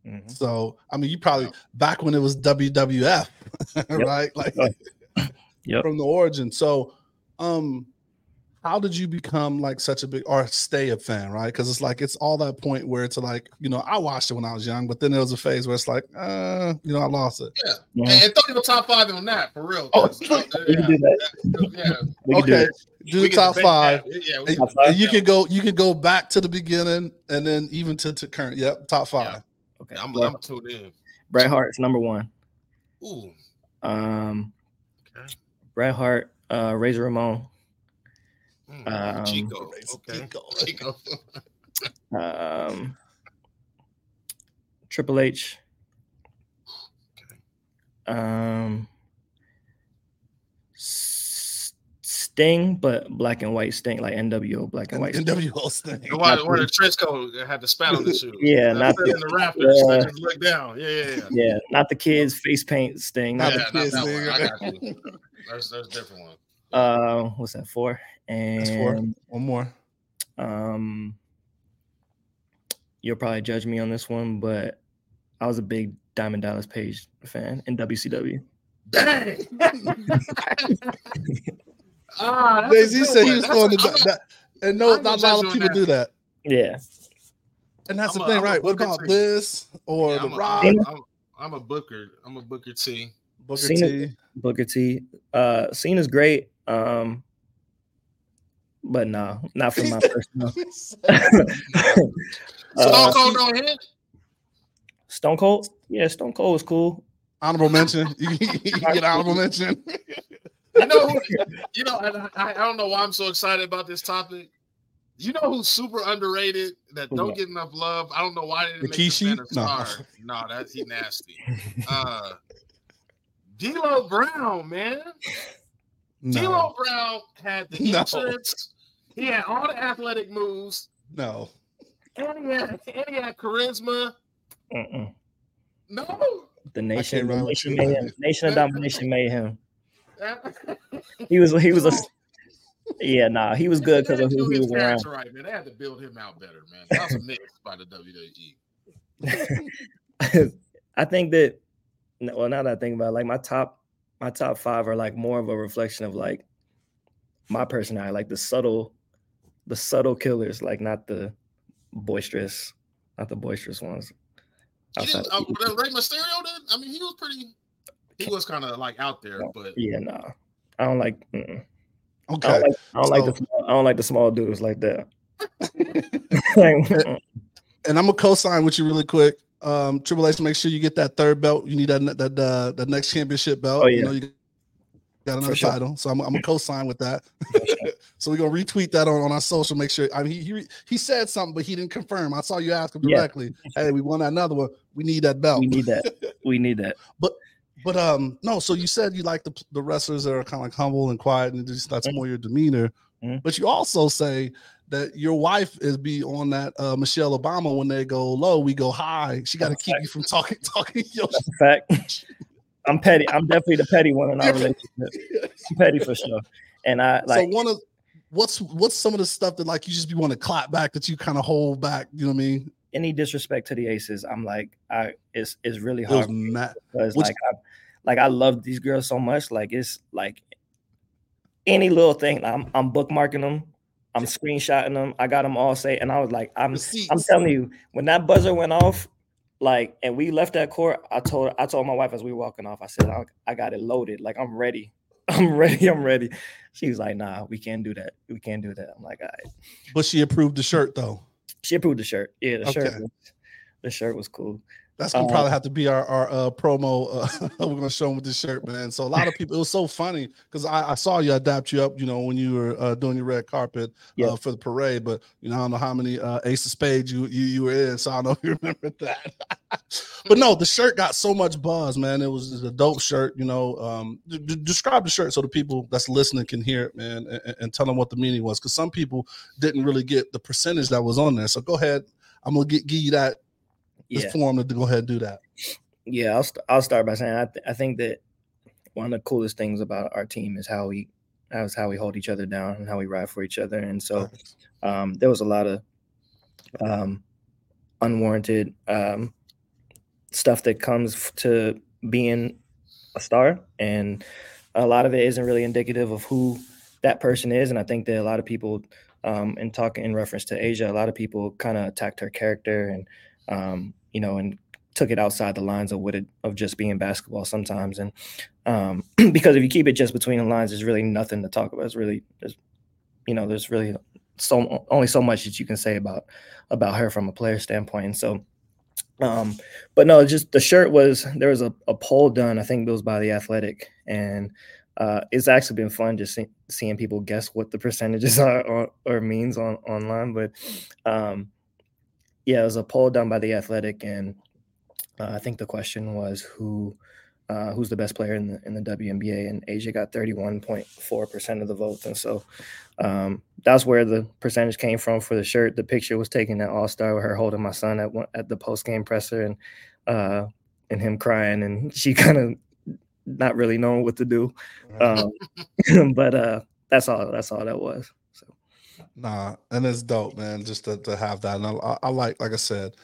Mm-hmm. So, I mean, you probably back when it was W W F, right? Yep. Like yep. from the origin. So, um, how did you become like such a big or stay a fan, right? Because it's like it's all that point where it's like, you know, I watched it when I was young, but then there was a phase where it's like, uh, you know, I lost it. Yeah, yeah. And, and throw your top five on that for real. Oh, like, yeah. You can do that. Yeah. We okay. Can do it. Do the top five. Yeah, and, top five. And you yeah. can go, you can go back to the beginning and then even to, to current. Yep, top five. Yeah. Okay, I'm, I'm tuned in. Bret Hart's number one. Ooh. Um, okay. Bret Hart, uh, Razor Ramon. Mm, um, Chico. Okay. Chico. Chico. um, Triple H. Okay. Um, S- Sting, but black and white Sting, like N W O black and white. N W O Sting. Sting. Why wore the trench coat that had the spat on the shoe? Yeah, not the, in the Raptors. Uh, just look down. Yeah, yeah, yeah. Yeah, not the kids face paint Sting. Not yeah, the kids. Not that one. I got you. There's, there's a different one. Uh, what's that, four? And that's four. One more. Um, you'll probably judge me on this one, but I was a big Diamond Dallas Page fan in W C W. Dang! ah, Daisy said one. He was going to that, and no, not a lot of people that. do that. Yeah, and that's I'm the a, thing, I'm right? What about T. this or yeah, the Rock? I'm, I'm a Booker. I'm a Booker T. Booker Cena, T. Booker T. Uh, Cena's great. Um, but no, not for my personal. Stone Cold don't hit. Stone Cold, yeah, Stone Cold was cool. Honorable mention. You get honorable mention. You know, who, you know, and I, I don't know why I'm so excited about this topic. You know who's super underrated that don't yeah. get enough love? I don't know why they didn't Rikishi? make the banner star. No, no that's he nasty. Uh, D'Lo Brown, man. No. D'Lo Brown had the insurance. No. He had all the athletic moves. No. And he had, and he had charisma. Mm-mm. No. The nation, the nation made him. Nation of domination made him. He was. He was a. Yeah, nah, he was good because of who he was around. That's right, man. They had to build him out better, man. That was mixed by the W W E. I think that. Well, now that I think about it, like my top. My top five are like more of a reflection of like my personality, like the subtle, the subtle killers, like not the boisterous, not the boisterous ones. He didn't, uh, that Rey Mysterio did? I mean, he was pretty. He was kind of like out there, but yeah, no, nah. I don't like. Mm-mm. Okay, I don't, like, I, don't so, like the, I don't like the small dudes like that. and, and I'm gonna co-sign with you really quick. Um, Triple H, make sure you get that third belt. You need that that uh, that next championship belt. Oh, yeah. You know, you got another sure. title, so I'm, I'm gonna co-sign with that. So we're gonna retweet that on, on our social. Make sure. I mean, he, he he said something, but he didn't confirm. I saw you ask him directly. Yeah. Hey, we want another one. We need that belt. We need that. We need that. but but um no. So you said you like the the wrestlers that are kind of like humble and quiet, and just that's mm-hmm. more your demeanor. Mm-hmm. But you also say that your wife is be on that uh, Michelle Obama. When they go low, we go high. She got to keep fact. you from talking, talking. Yo, that's a fact. I'm petty. I'm definitely the petty one in our relationship. I'm petty for sure. And I like. So one of what's what's some of the stuff that like you just be want to clap back that you kind of hold back. You know what I mean? Any disrespect to the Aces, I'm like, I it's it's really hard not, because like I, like I love these girls so much. Like it's like any little thing, I'm I'm bookmarking them. I'm screenshotting them. I got them all saved. And I was like, I'm I'm telling you, when that buzzer went off, like, and we left that court, I told I told my wife as we were walking off, I said, I, I got it loaded. Like, I'm ready. I'm ready. I'm ready. She was like, nah, we can't do that. We can't do that. I'm like, all right. But she approved the shirt, though. She approved the shirt. Yeah, the okay. shirt was, the shirt was cool. That's going to um, probably have to be our, our uh, promo. Uh, we're going to show them with this shirt, man. So a lot of people, it was so funny because I, I saw you adapt you up, you know, when you were uh, doing your red carpet yeah. uh, for the parade. But, you know, I don't know how many uh, Ace of Spades you, you you were in, so I don't know if you remember that. But, no, the shirt got so much buzz, man. It was a dope shirt, you know. Um, d- d- describe the shirt so the people that's listening can hear it, man, and, and tell them what the meaning was because some people didn't really get the percentage that was on there. So go ahead. I'm going to give you that. Just yeah. form to go ahead and do that. Yeah, I'll, st- I'll start by saying I, th- I think that one of the coolest things about our team is how we is how we hold each other down and how we ride for each other. And so um, there was a lot of um, unwarranted um, stuff that comes f- to being a star. And a lot of it isn't really indicative of who that person is. And I think that a lot of people, um, in talking in reference to A'ja, a lot of people kind of attacked her character and Um, you know, and took it outside the lines of what it of just being basketball sometimes. And um, because if you keep it just between the lines, there's really nothing to talk about. It's really, there's, you know, there's really so only so much that you can say about about her from a player standpoint. And so, um, but no, just the shirt was there was a, a poll done. I think it was by The Athletic, and uh, it's actually been fun just see, seeing people guess what the percentages are or, or means on online. But um, yeah, it was a poll done by The Athletic, and uh, I think the question was who, uh, who's the best player in the in the W N B A, and A'ja got thirty-one point four percent of the votes, and so um, that's where the percentage came from for the shirt. The picture was taken at All Star with her holding my son at one, at the post game presser, and uh, and him crying, and she kind of not really knowing what to do, um, but uh, that's all that's all that was. Nah, and it's dope, man, just to, to have that. And I, I like, like I said,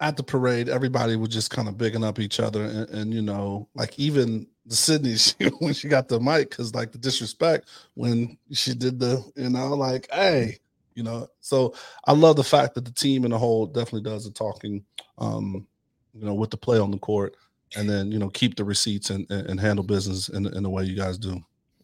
at the parade, everybody was just kind of bigging up each other. And, and you know, like even the Sydney, she, when she got the mic, because like the disrespect when she did the, you know, like, hey, you know. So I love the fact that the team in the whole definitely does the talking, um, you know, with the play on the court. And then, you know, keep the receipts and, and, and handle business in, in the way you guys do.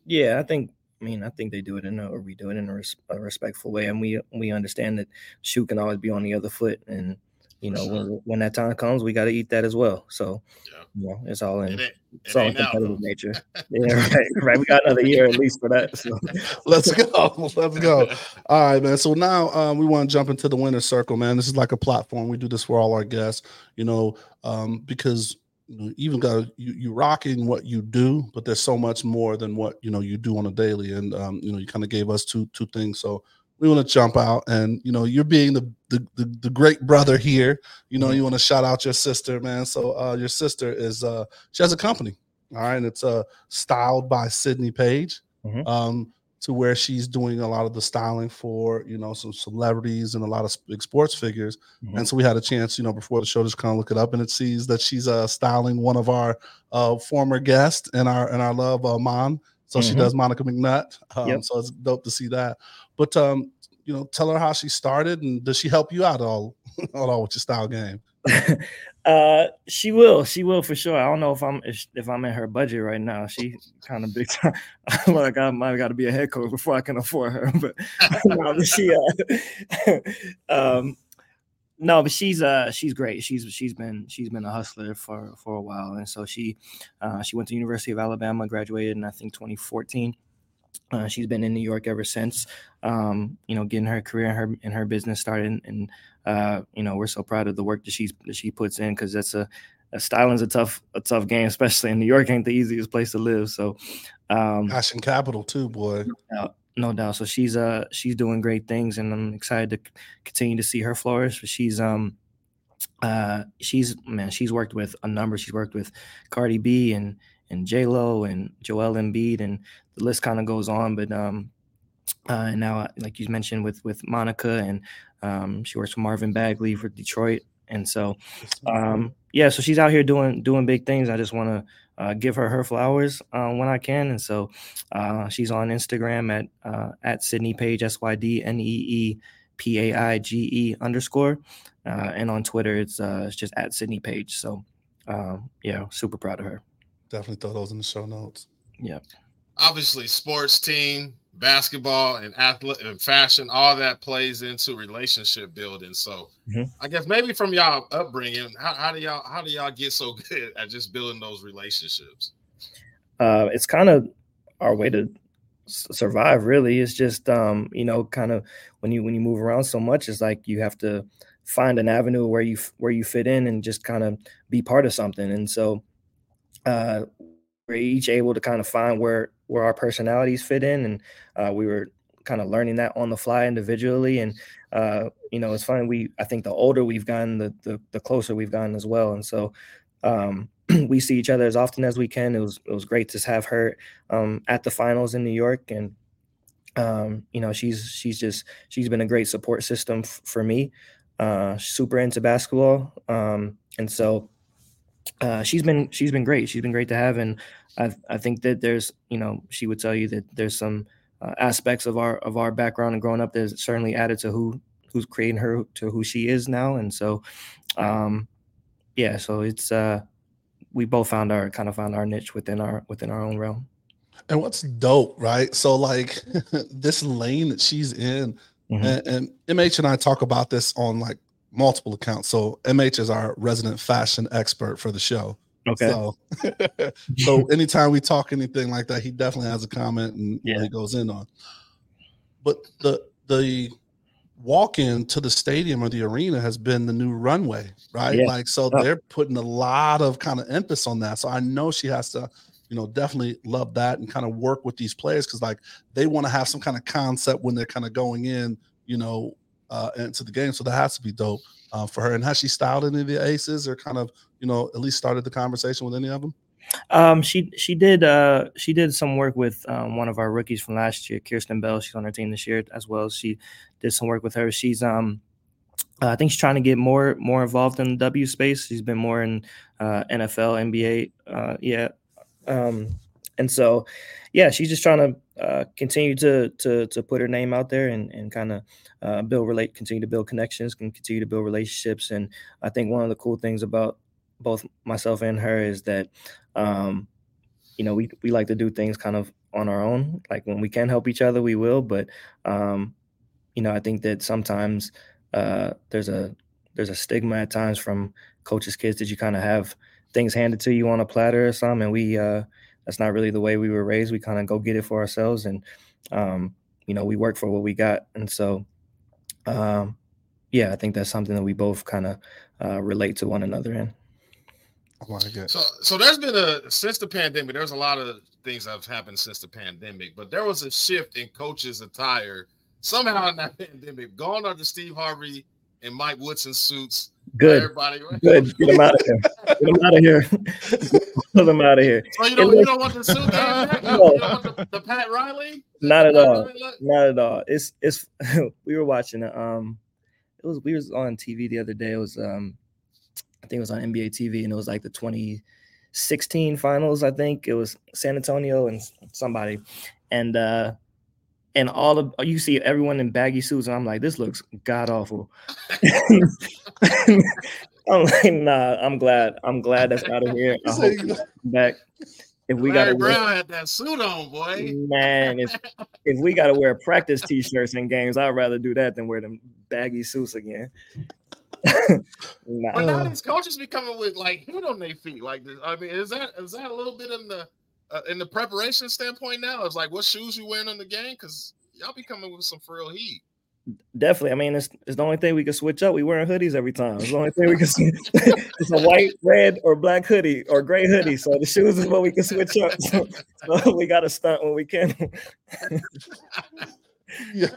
Yeah, I think. I mean, I think they do it in a, or we do it in a, res, a respectful way. And we we understand that shoe can always be on the other foot. And, you know, sure. when, when that time comes, we got to eat that as well. So, yeah. you know, it's all in, it ain't, it it's all in competitive out. Nature. Yeah, right, right. We got another year at least for that. So. Let's go. Let's go. All right, man. So now um, we want to jump into the winner's circle, man. This is like a platform. We do this for all our guests, you know, um, because – you even got you, you rocking what you do, but there's so much more than what, you know, you do on a daily. And, um, you know, you kind of gave us two, two things. So we want to jump out and, you know, you're being the, the, the, the great brother here, you know, mm-hmm. you want to shout out your sister, man. So, uh, your sister is, uh, she has a company. All right. And it's, uh, Styled by Sydnee Paige, mm-hmm. um, to where she's doing a lot of the styling for, you know, some celebrities and a lot of big sports figures. Mm-hmm. And so we had a chance, you know, before the show, just kind of look it up, and it sees that she's uh, styling one of our uh, former guests and our and our love, uh, Mon. So mm-hmm. she does Monica McNutt. Um, yep. So it's dope to see that. But, um, you know, tell her how she started, and does she help you out at all, at all with your style game? uh she will she will for sure. I don't know if i'm if, if i'm in her budget right now. She kind of big time. Like I might got to be a head coach before I can afford her, but no, she uh, um no but she's uh she's great. She's she's been she's been a hustler for for a while, and so she uh she went to University of Alabama, graduated in I think twenty fourteen. Uh, she's been in New York ever since, um, you know, getting her career and her and her business started. And, uh, you know, we're so proud of the work that she's that she puts in, because that's a, a styling's a tough a tough game, especially in New York. Ain't the easiest place to live. So um, fashion capital, too, boy. No doubt. No doubt. So she's uh she's doing great things, and I'm excited to continue to see her flourish. She's um uh, she's man, she's worked with a number. She's worked with Cardi B and and J Lo and Joel Embiid, and the list kind of goes on. But um, uh, and now, like you mentioned, with with Monica, and um, she works for Marvin Bagley for Detroit. And so, um, yeah, so she's out here doing doing big things. I just want to uh, give her her flowers uh, when I can. And so uh, she's on Instagram at uh, at Sydnee Paige, S Y D N E E P A I G E underscore. Uh, and on Twitter, it's uh, it's just at Sydnee Paige. So, um, yeah, super proud of her. Definitely throw those in the show notes. Yeah. Obviously, sports team, basketball and athlete and fashion, all that plays into relationship building. So mm-hmm. I guess maybe from y'all upbringing, how, how do y'all how do y'all get so good at just building those relationships? Uh, it's kind of our way to s- survive, really. It's just um, you know, kind of when you when you move around so much, it's like you have to find an avenue where you where you fit in and just kind of be part of something. And so uh, we're each able to kind of find where. where our personalities fit in. And uh, we were kind of learning that on the fly individually. And, uh, you know, it's funny. We, I think the older we've gotten, the, the, the closer we've gotten as well. And so um, we see each other as often as we can. It was, it was great to have her um, at the finals in New York. And, um, you know, she's, she's just, she's been a great support system f- for me. Uh, super into basketball. Um, and so uh, she's been, she's been great. She's been great to have. And, I, I think that there's, you know, she would tell you that there's some uh, aspects of our of our background and growing up that certainly added to who who's creating her to who she is now. And so, um, yeah, so it's uh, we both found our kind of found our niche within our within our own realm. And what's dope, right? So like this lane that she's in, mm-hmm. and, and M H and I talk about this on like multiple accounts. So M H is our resident fashion expert for the show. Okay. So, so anytime we talk anything like that, he definitely has a comment and yeah. he goes in on. But the the walk in to the stadium or the arena has been the new runway, right? Yeah. Like so, oh. they're putting a lot of kind of emphasis on that. So I know she has to, you know, definitely love that and kind of work with these players because like they want to have some kind of concept when they're kind of going in, you know, uh, into the game. So that has to be dope. Uh, for her, and has she styled any of the Aces, or kind of, you know, at least started the conversation with any of them? Um, she she did uh, she did some work with um, one of our rookies from last year, Kirsten Bell. She's on her team this year as well. She did some work with her. She's um, I think she's trying to get more more involved in the W space. She's been more in uh, N F L, N B A, uh, yeah, um, and so yeah, she's just trying to uh, continue to to to put her name out there and and kind of. Uh, build relate, continue to build connections, can continue to build relationships. And I think one of the cool things about both myself and her is that, um, you know, we, we like to do things kind of on our own. Like when we can help each other, we will. But, um, you know, I think that sometimes uh, there's a there's a stigma at times from coaches' kids that you kind of have things handed to you on a platter or something. And we uh, that's not really the way we were raised. We kind of go get it for ourselves. And, um, you know, we work for what we got. And so. Um, yeah, I think that's something that we both kind of uh, relate to one another in. So, so there's been a since the pandemic. There's a lot of things that have happened since the pandemic, but there was a shift in coaches' attire somehow in that pandemic. Gone are the Steve Harvey and Mike Woodson suits. Good, everybody. Good, get them out of here. Get them out of here. Get them out of here. So you don't, you don't want the suit? Back? No. You don't want the, the Pat Riley? Not at all. Not at all. It's it's. We were watching. Um, it was we was on T V the other day. It was um, I think it was on N B A T V, and it was like the twenty sixteen finals. I think it was San Antonio and somebody, and uh, and all of you see everyone in baggy suits, and I'm like, this looks god awful. I'm like, nah. I'm glad. I'm glad that's out of here. I hope you come back. If we got Brown had that suit on, boy. Man, if, if we got to wear practice T-shirts in games, I'd rather do that than wear them baggy suits again. Nah. But now these coaches be coming with like heat on their feet. Like, I mean, is that is that a little bit in the uh, in the preparation standpoint now? It's like what shoes you wearing in the game because y'all be coming with some frill heat. Definitely. I mean, it's it's the only thing we can switch up. We wearing hoodies every time. It's the only thing we can switch. It's a white, red, or black hoodie or gray hoodie. So the shoes is what we can switch up. So, so we got to stunt when we can. Yeah,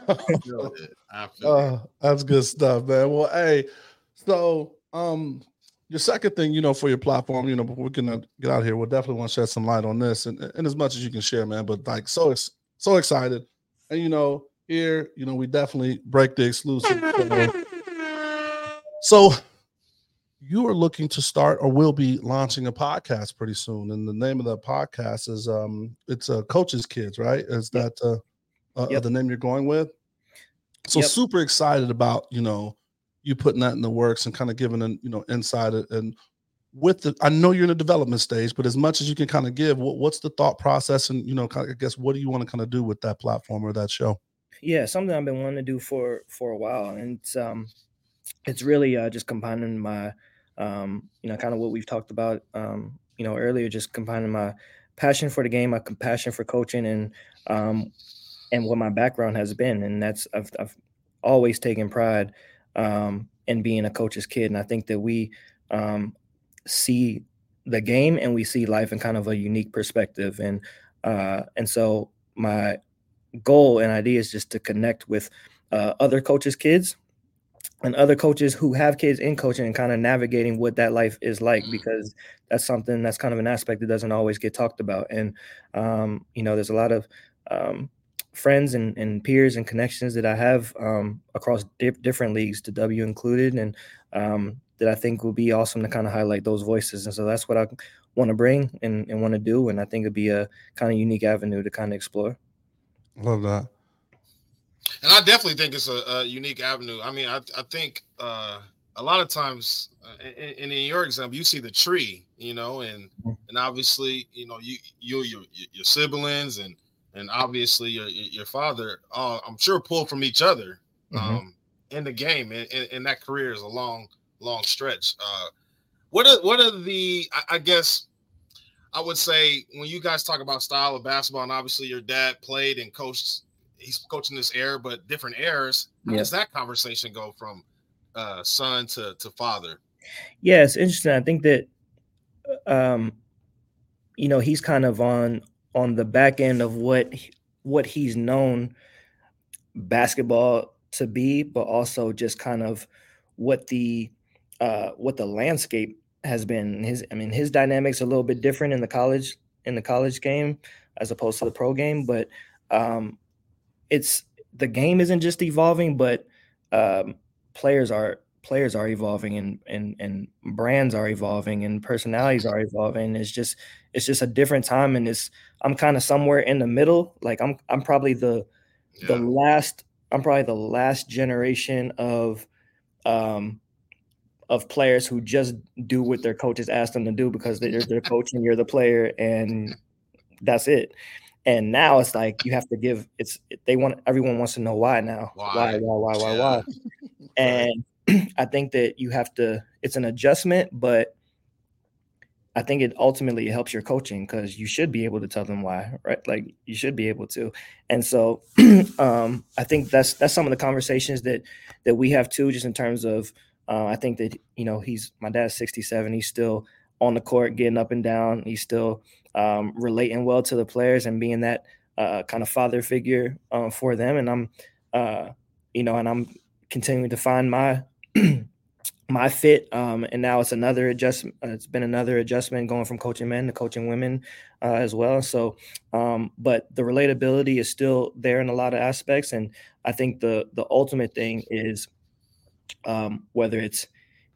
uh, that's good stuff, man. Well, hey, so Um, your second thing, you know, for your platform, you know, but we're gonna get out of here. We'll definitely want to shed some light on this, and, and as much as you can share, man. But like, so so excited, and you know, here, you know, we definitely break the exclusive. So, you are looking to start, or will be launching a podcast pretty soon, and the name of the podcast is um, it's a uh, Coach's Kids, right? Is that uh, uh yep. the name you're going with? So yep. super excited about, you know, you putting that in the works and kind of giving an, you know, insight and with the, I know you're in the development stage, but as much as you can kind of give, what, what's the thought process and, you know, kind of, I guess, what do you want to kind of do with that platform or that show? Yeah. Something I've been wanting to do for, for a while. And it's, um, it's really uh, just combining my, um, you know, kind of what we've talked about, um, you know, earlier, just combining my passion for the game, my compassion for coaching and, um, and what my background has been. And that's, I've, I've always taken pride um, in being a coach's kid. And I think that we um, see the game and we see life in kind of a unique perspective. And, uh, and so my goal and idea is just to connect with uh, other coaches' kids and other coaches who have kids in coaching and kind of navigating what that life is like, because that's something that's kind of an aspect that doesn't always get talked about. And, um, you know, there's a lot of, um, friends and, and peers and connections that I have um, across di- different leagues, the W included, and um, that I think will be awesome to kind of highlight those voices. And so that's what I want to bring and, and want to do. And I think it'd be a kind of unique avenue to kind of explore. Love that. And I definitely think it's a, a unique avenue. I mean, I, I think uh, a lot of times uh, in, in your example, you see the tree, you know, and, and obviously, you know, you, you, your, your siblings and, And obviously, your your father, uh, I'm sure, pulled from each other um, mm-hmm. in the game, and, and, and that career is a long, long stretch. Uh, what are what are the? I, I guess I would say when you guys talk about style of basketball, and obviously your dad played and coached. He's coaching this era, but different eras. How yeah. does that conversation go from uh, son to to father? Yeah, it's interesting. I think that, um, you know, he's kind of on. on the back end of what what he's known basketball to be, but also just kind of what the uh, what the landscape has been. His I mean his dynamics are a little bit different in the college in the college game as opposed to the pro game, but um, it's the game isn't just evolving, but um, players are players are evolving and and and brands are evolving and personalities are evolving. It's just it's just a different time, and it's I'm kind of somewhere in the middle. Like I'm I'm probably the yeah. the last I'm probably the last generation of um of players who just do what their coaches ask them to do because they're their coach and you're the player and that's it. And now it's like you have to give it's they want everyone wants to know why now. Why why why why yeah. why. And I think that you have to, it's an adjustment, but I think it ultimately helps your coaching because you should be able to tell them why, right? Like you should be able to. And so um, I think that's, that's some of the conversations that, that we have too, just in terms of, uh, I think that, you know, he's, my dad's sixty-seven. He's still on the court, getting up and down. He's still um, relating well to the players and being that uh, kind of father figure uh, for them. And I'm, uh, you know, and I'm continuing to find my, my fit um and now it's another adjustment it's been another adjustment going from coaching men to coaching women uh, as well so um but the relatability is still there in a lot of aspects. And I think the the ultimate thing is um whether it's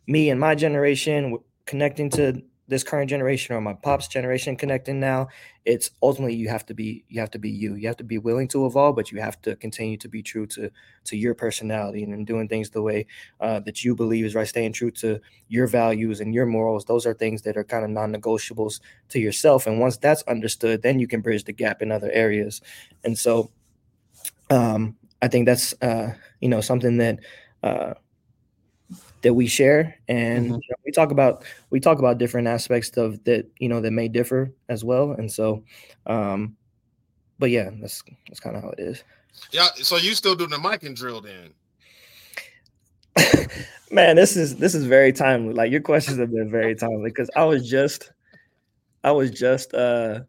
me and my generation connecting to this current generation or my pop's generation connecting now, it's ultimately you have to be you have to be you. You have to be willing to evolve, but you have to continue to be true to to your personality and, and doing things the way uh, that you believe is right, staying true to your values and your morals. Those are things that are kind of non-negotiables to yourself. And once that's understood, then you can bridge the gap in other areas. And so um, I think that's, uh, you know, something that uh, – that we share and mm-hmm. you know, we talk about, we talk about different aspects of that, you know, that may differ as well. And so, um, but yeah, that's, that's kind of how it is. Yeah. So you still do the mic and drill then? Man, this is, this is very timely. Like your questions have been very timely because I was just, I was just, uh,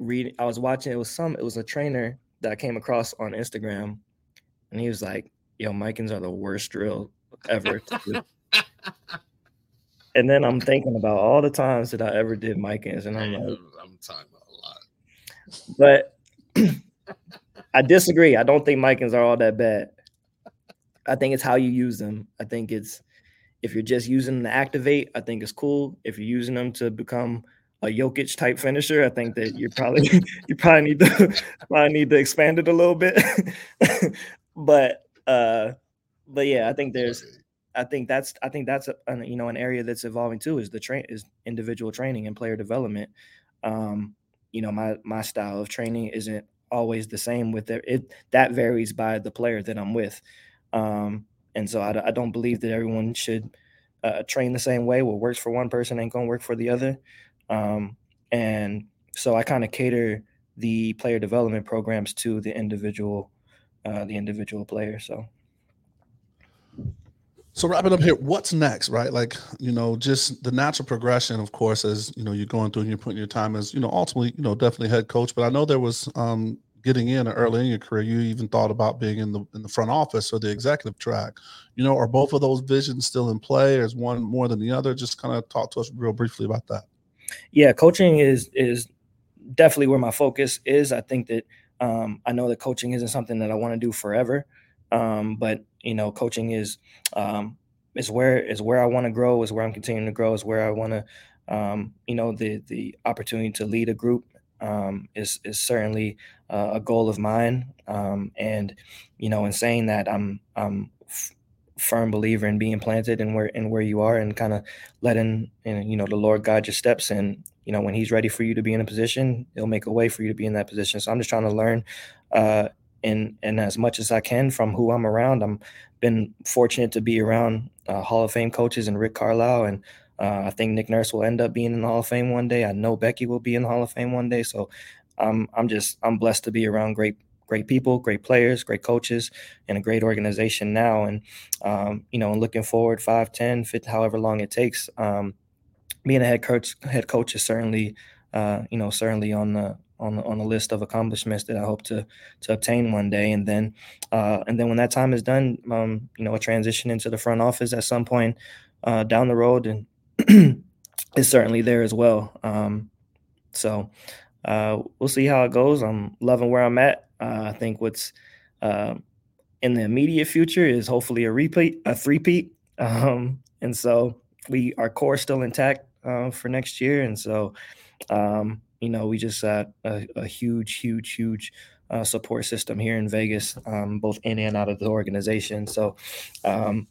reading, I was watching, it was some, it was a trainer that I came across on Instagram and he was like, yo, mic-ins are the worst drill ever. And then I'm thinking about all the times that I ever did mic-ins, and I'm like, I'm talking about a lot. But I disagree. I don't think mic-ins are all that bad. I think it's how you use them. I think it's if you're just using them to activate, I think it's cool. If you're using them to become a Jokic type finisher, I think that you probably you probably need to probably need to expand it a little bit. But uh, but yeah, I think there's. I think that's I think that's a, you know, an area that's evolving too, is the train is individual training and player development. Um, you know, my my style of training isn't always the same with it. it that varies by the player that I'm with, um, and so I, I don't believe that everyone should uh, train the same way. What works for one person ain't gonna work for the other, um, and so I kind of cater the player development programs to the individual uh, the individual player. So. So wrapping up here, what's next, right? Like, you know, just the natural progression, of course, as, you know, you're going through and you're putting your time as, you know, ultimately, you know, definitely head coach. But I know there was um, getting in early in your career, you even thought about being in the in the front office or the executive track. You know, are both of those visions still in play? Is one more than the other? Just kind of talk to us real briefly about that. Yeah, coaching is is definitely where my focus is. I think that um, I know that coaching isn't something that I want to do forever. Um, but, you know, coaching is, um, is where, is where I want to grow, is where I'm continuing to grow, is where I want to, um, you know, the, the opportunity to lead a group, um, is, is certainly uh, a goal of mine. Um, and, you know, in saying that, I'm, I'm f- firm believer in being planted and where, and where you are, and kind of letting, and, you know, the Lord guide your steps. And, you know, when he's ready for you to be in a position, he'll make a way for you to be in that position. So I'm just trying to learn, uh, And and as much as I can from who I'm around. I'm been fortunate to be around uh, Hall of Fame coaches and Rick Carlisle, and uh, I think Nick Nurse will end up being in the Hall of Fame one day. I know Becky will be in the Hall of Fame one day. So um, I'm just I'm blessed to be around great great people, great players, great coaches, and a great organization now. And um, you know, and looking forward five, ten, fifty, however long it takes. Um, being a head coach head coach is certainly uh, you know certainly on the. on the, on the list of accomplishments that I hope to, to obtain one day. And then, uh, and then when that time is done, um, you know, a transition into the front office at some point, uh, down the road, and it's certainly there as well. Um, so, uh, we'll see how it goes. I'm loving where I'm at. Uh, I think what's, uh, in the immediate future is hopefully a repeat, a three-peat. Um, and so we, our core still intact, uh, for next year. And so, um, You know, we just got a, a huge, huge, huge uh, support system here in Vegas, um, both in and out of the organization. So um,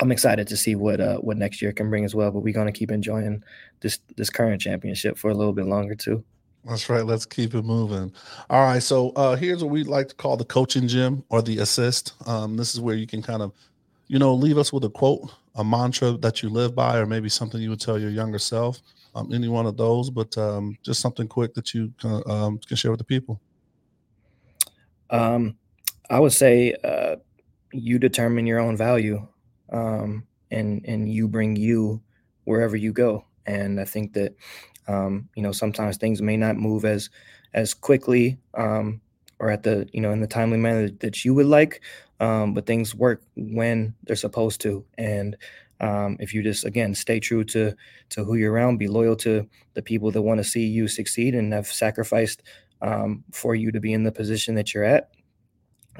I'm excited to see what uh, what next year can bring as well. But we're going to keep enjoying this this current championship for a little bit longer, too. That's right. Let's keep it moving. All right. So uh, here's what we like to call the coaching gym or the assist. Um, this is where you can kind of, you know, leave us with a quote, a mantra that you live by, or maybe something you would tell your younger self. Um, any one of those, but um, just something quick that you can, um, can share with the people. Um, I would say uh, you determine your own value, um, and and you bring you wherever you go. And I think that um, you know sometimes things may not move as as quickly um, or at the you know in the timely manner that you would like, um, but things work when they're supposed to. And Um, if you just, again, stay true to to who you're around, be loyal to the people that want to see you succeed and have sacrificed um, for you to be in the position that you're at,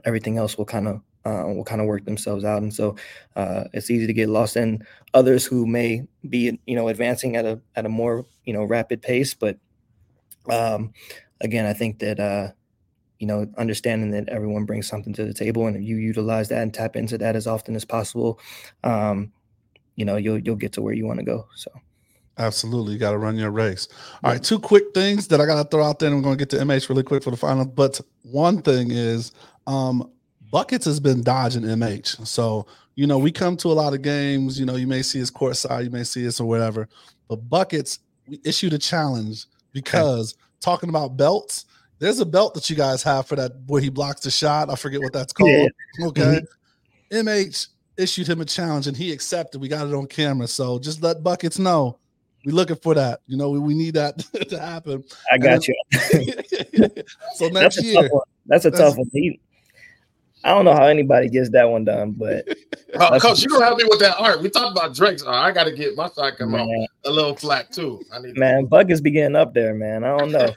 everything else will kind of uh, will kind of work themselves out. And so uh, it's easy to get lost in others who may be, you know, advancing at a at a more, you know, rapid pace. But um, again, I think that, uh, you know, understanding that everyone brings something to the table, and if you utilize that and tap into that as often as possible, um you know, you'll you'll get to where you want to go. So, absolutely, you got to run your race. All right, two quick things that I got to throw out there, and we're going to get to M H really quick for the final. But one thing is, um, Buckets has been dodging M H. So, you know, we come to a lot of games. You know, you may see us courtside, you may see us or whatever. But Buckets, we issued a challenge because okay. talking about belts, there's a belt that you guys have for that where he blocks the shot. I forget what that's called. Yeah. Okay, mm-hmm. M H issued him a challenge, and he accepted. We got it on camera. So just let Buckets know we're looking for that. You know, we, we need that to happen. I got and you. So next that's year. A tough one. That's a that's, tough one. He, I don't know how anybody gets that one done, but uh, Coach, you don't help me with that art. We talked about Drake's art. I got to get my side come man. on a little flat too. I need man, to- Buck is beginning up there, man. I don't know.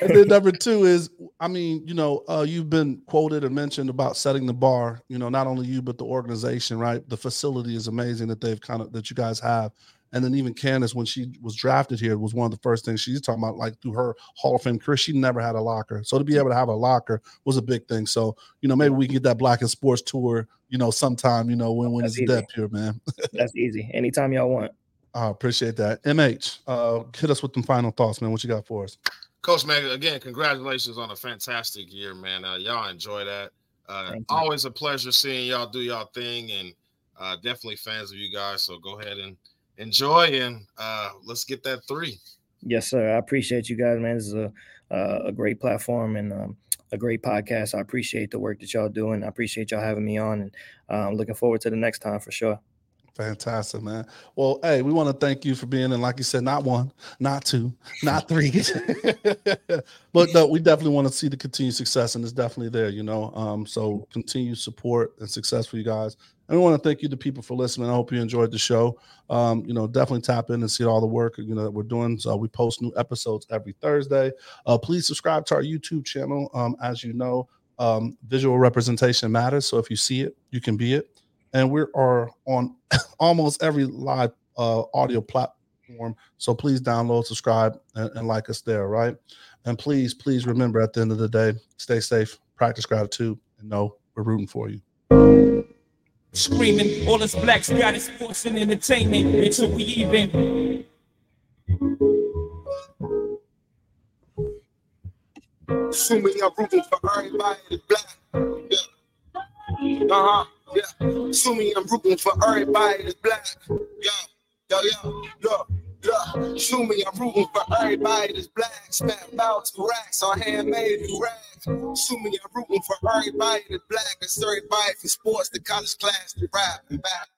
And then number two is, I mean, you know, uh, you've been quoted and mentioned about setting the bar. You know, not only you but the organization, right? The facility is amazing that they've kind of that you guys have. And then even Candace, when she was drafted here, was one of the first things she's talking about, like through her Hall of Fame career, she never had a locker. So to be able to have a locker was a big thing. So, you know, maybe we can get that Black and Sports tour, you know, sometime, you know, when, when it's depth here, man. That's easy. Anytime y'all want. I appreciate that. M H, uh, hit us with some final thoughts, man. What you got for us? Coach, man, again, congratulations on a fantastic year, man. Uh, y'all enjoy that. Uh, always a pleasure seeing y'all do y'all thing, and uh, definitely fans of you guys. So go ahead and enjoy, and uh, let's get that three. Yes, sir. I appreciate you guys, man. This is a uh, a great platform and um, a great podcast. I appreciate the work that y'all doing. I appreciate y'all having me on, and I'm um, looking forward to the next time for sure. Fantastic, man. Well, hey, we want to thank you for being in, like you said, not one, not two, not three. But no, we definitely want to see the continued success, and it's definitely there, you know. Um, so continued support and success for you guys. And we want to thank you to people for listening. I hope you enjoyed the show. Um, you know, definitely tap in and see all the work, you know, that we're doing. So we post new episodes every Thursday. Uh, please subscribe to our YouTube channel. Um, as you know, um, visual representation matters. So if you see it, you can be it. And we are on almost every live uh, audio platform. So please download, subscribe, and, and like us there, right? And please, please remember at the end of the day, stay safe, practice gratitude, and know we're rooting for you. Screaming, all us blacks got is sports and entertainment until we even. Assuming y'all rooting for everybody that's black. Yeah. Uh-huh. Yeah, assuming I'm rooting for everybody that's black. Yeah, yeah, yeah, yeah, yeah. Assuming I'm rooting for everybody that's black. Spat about two racks, our handmade new rags. Assuming I'm rooting for everybody that's black. That's everybody from sports to college class to rap and back.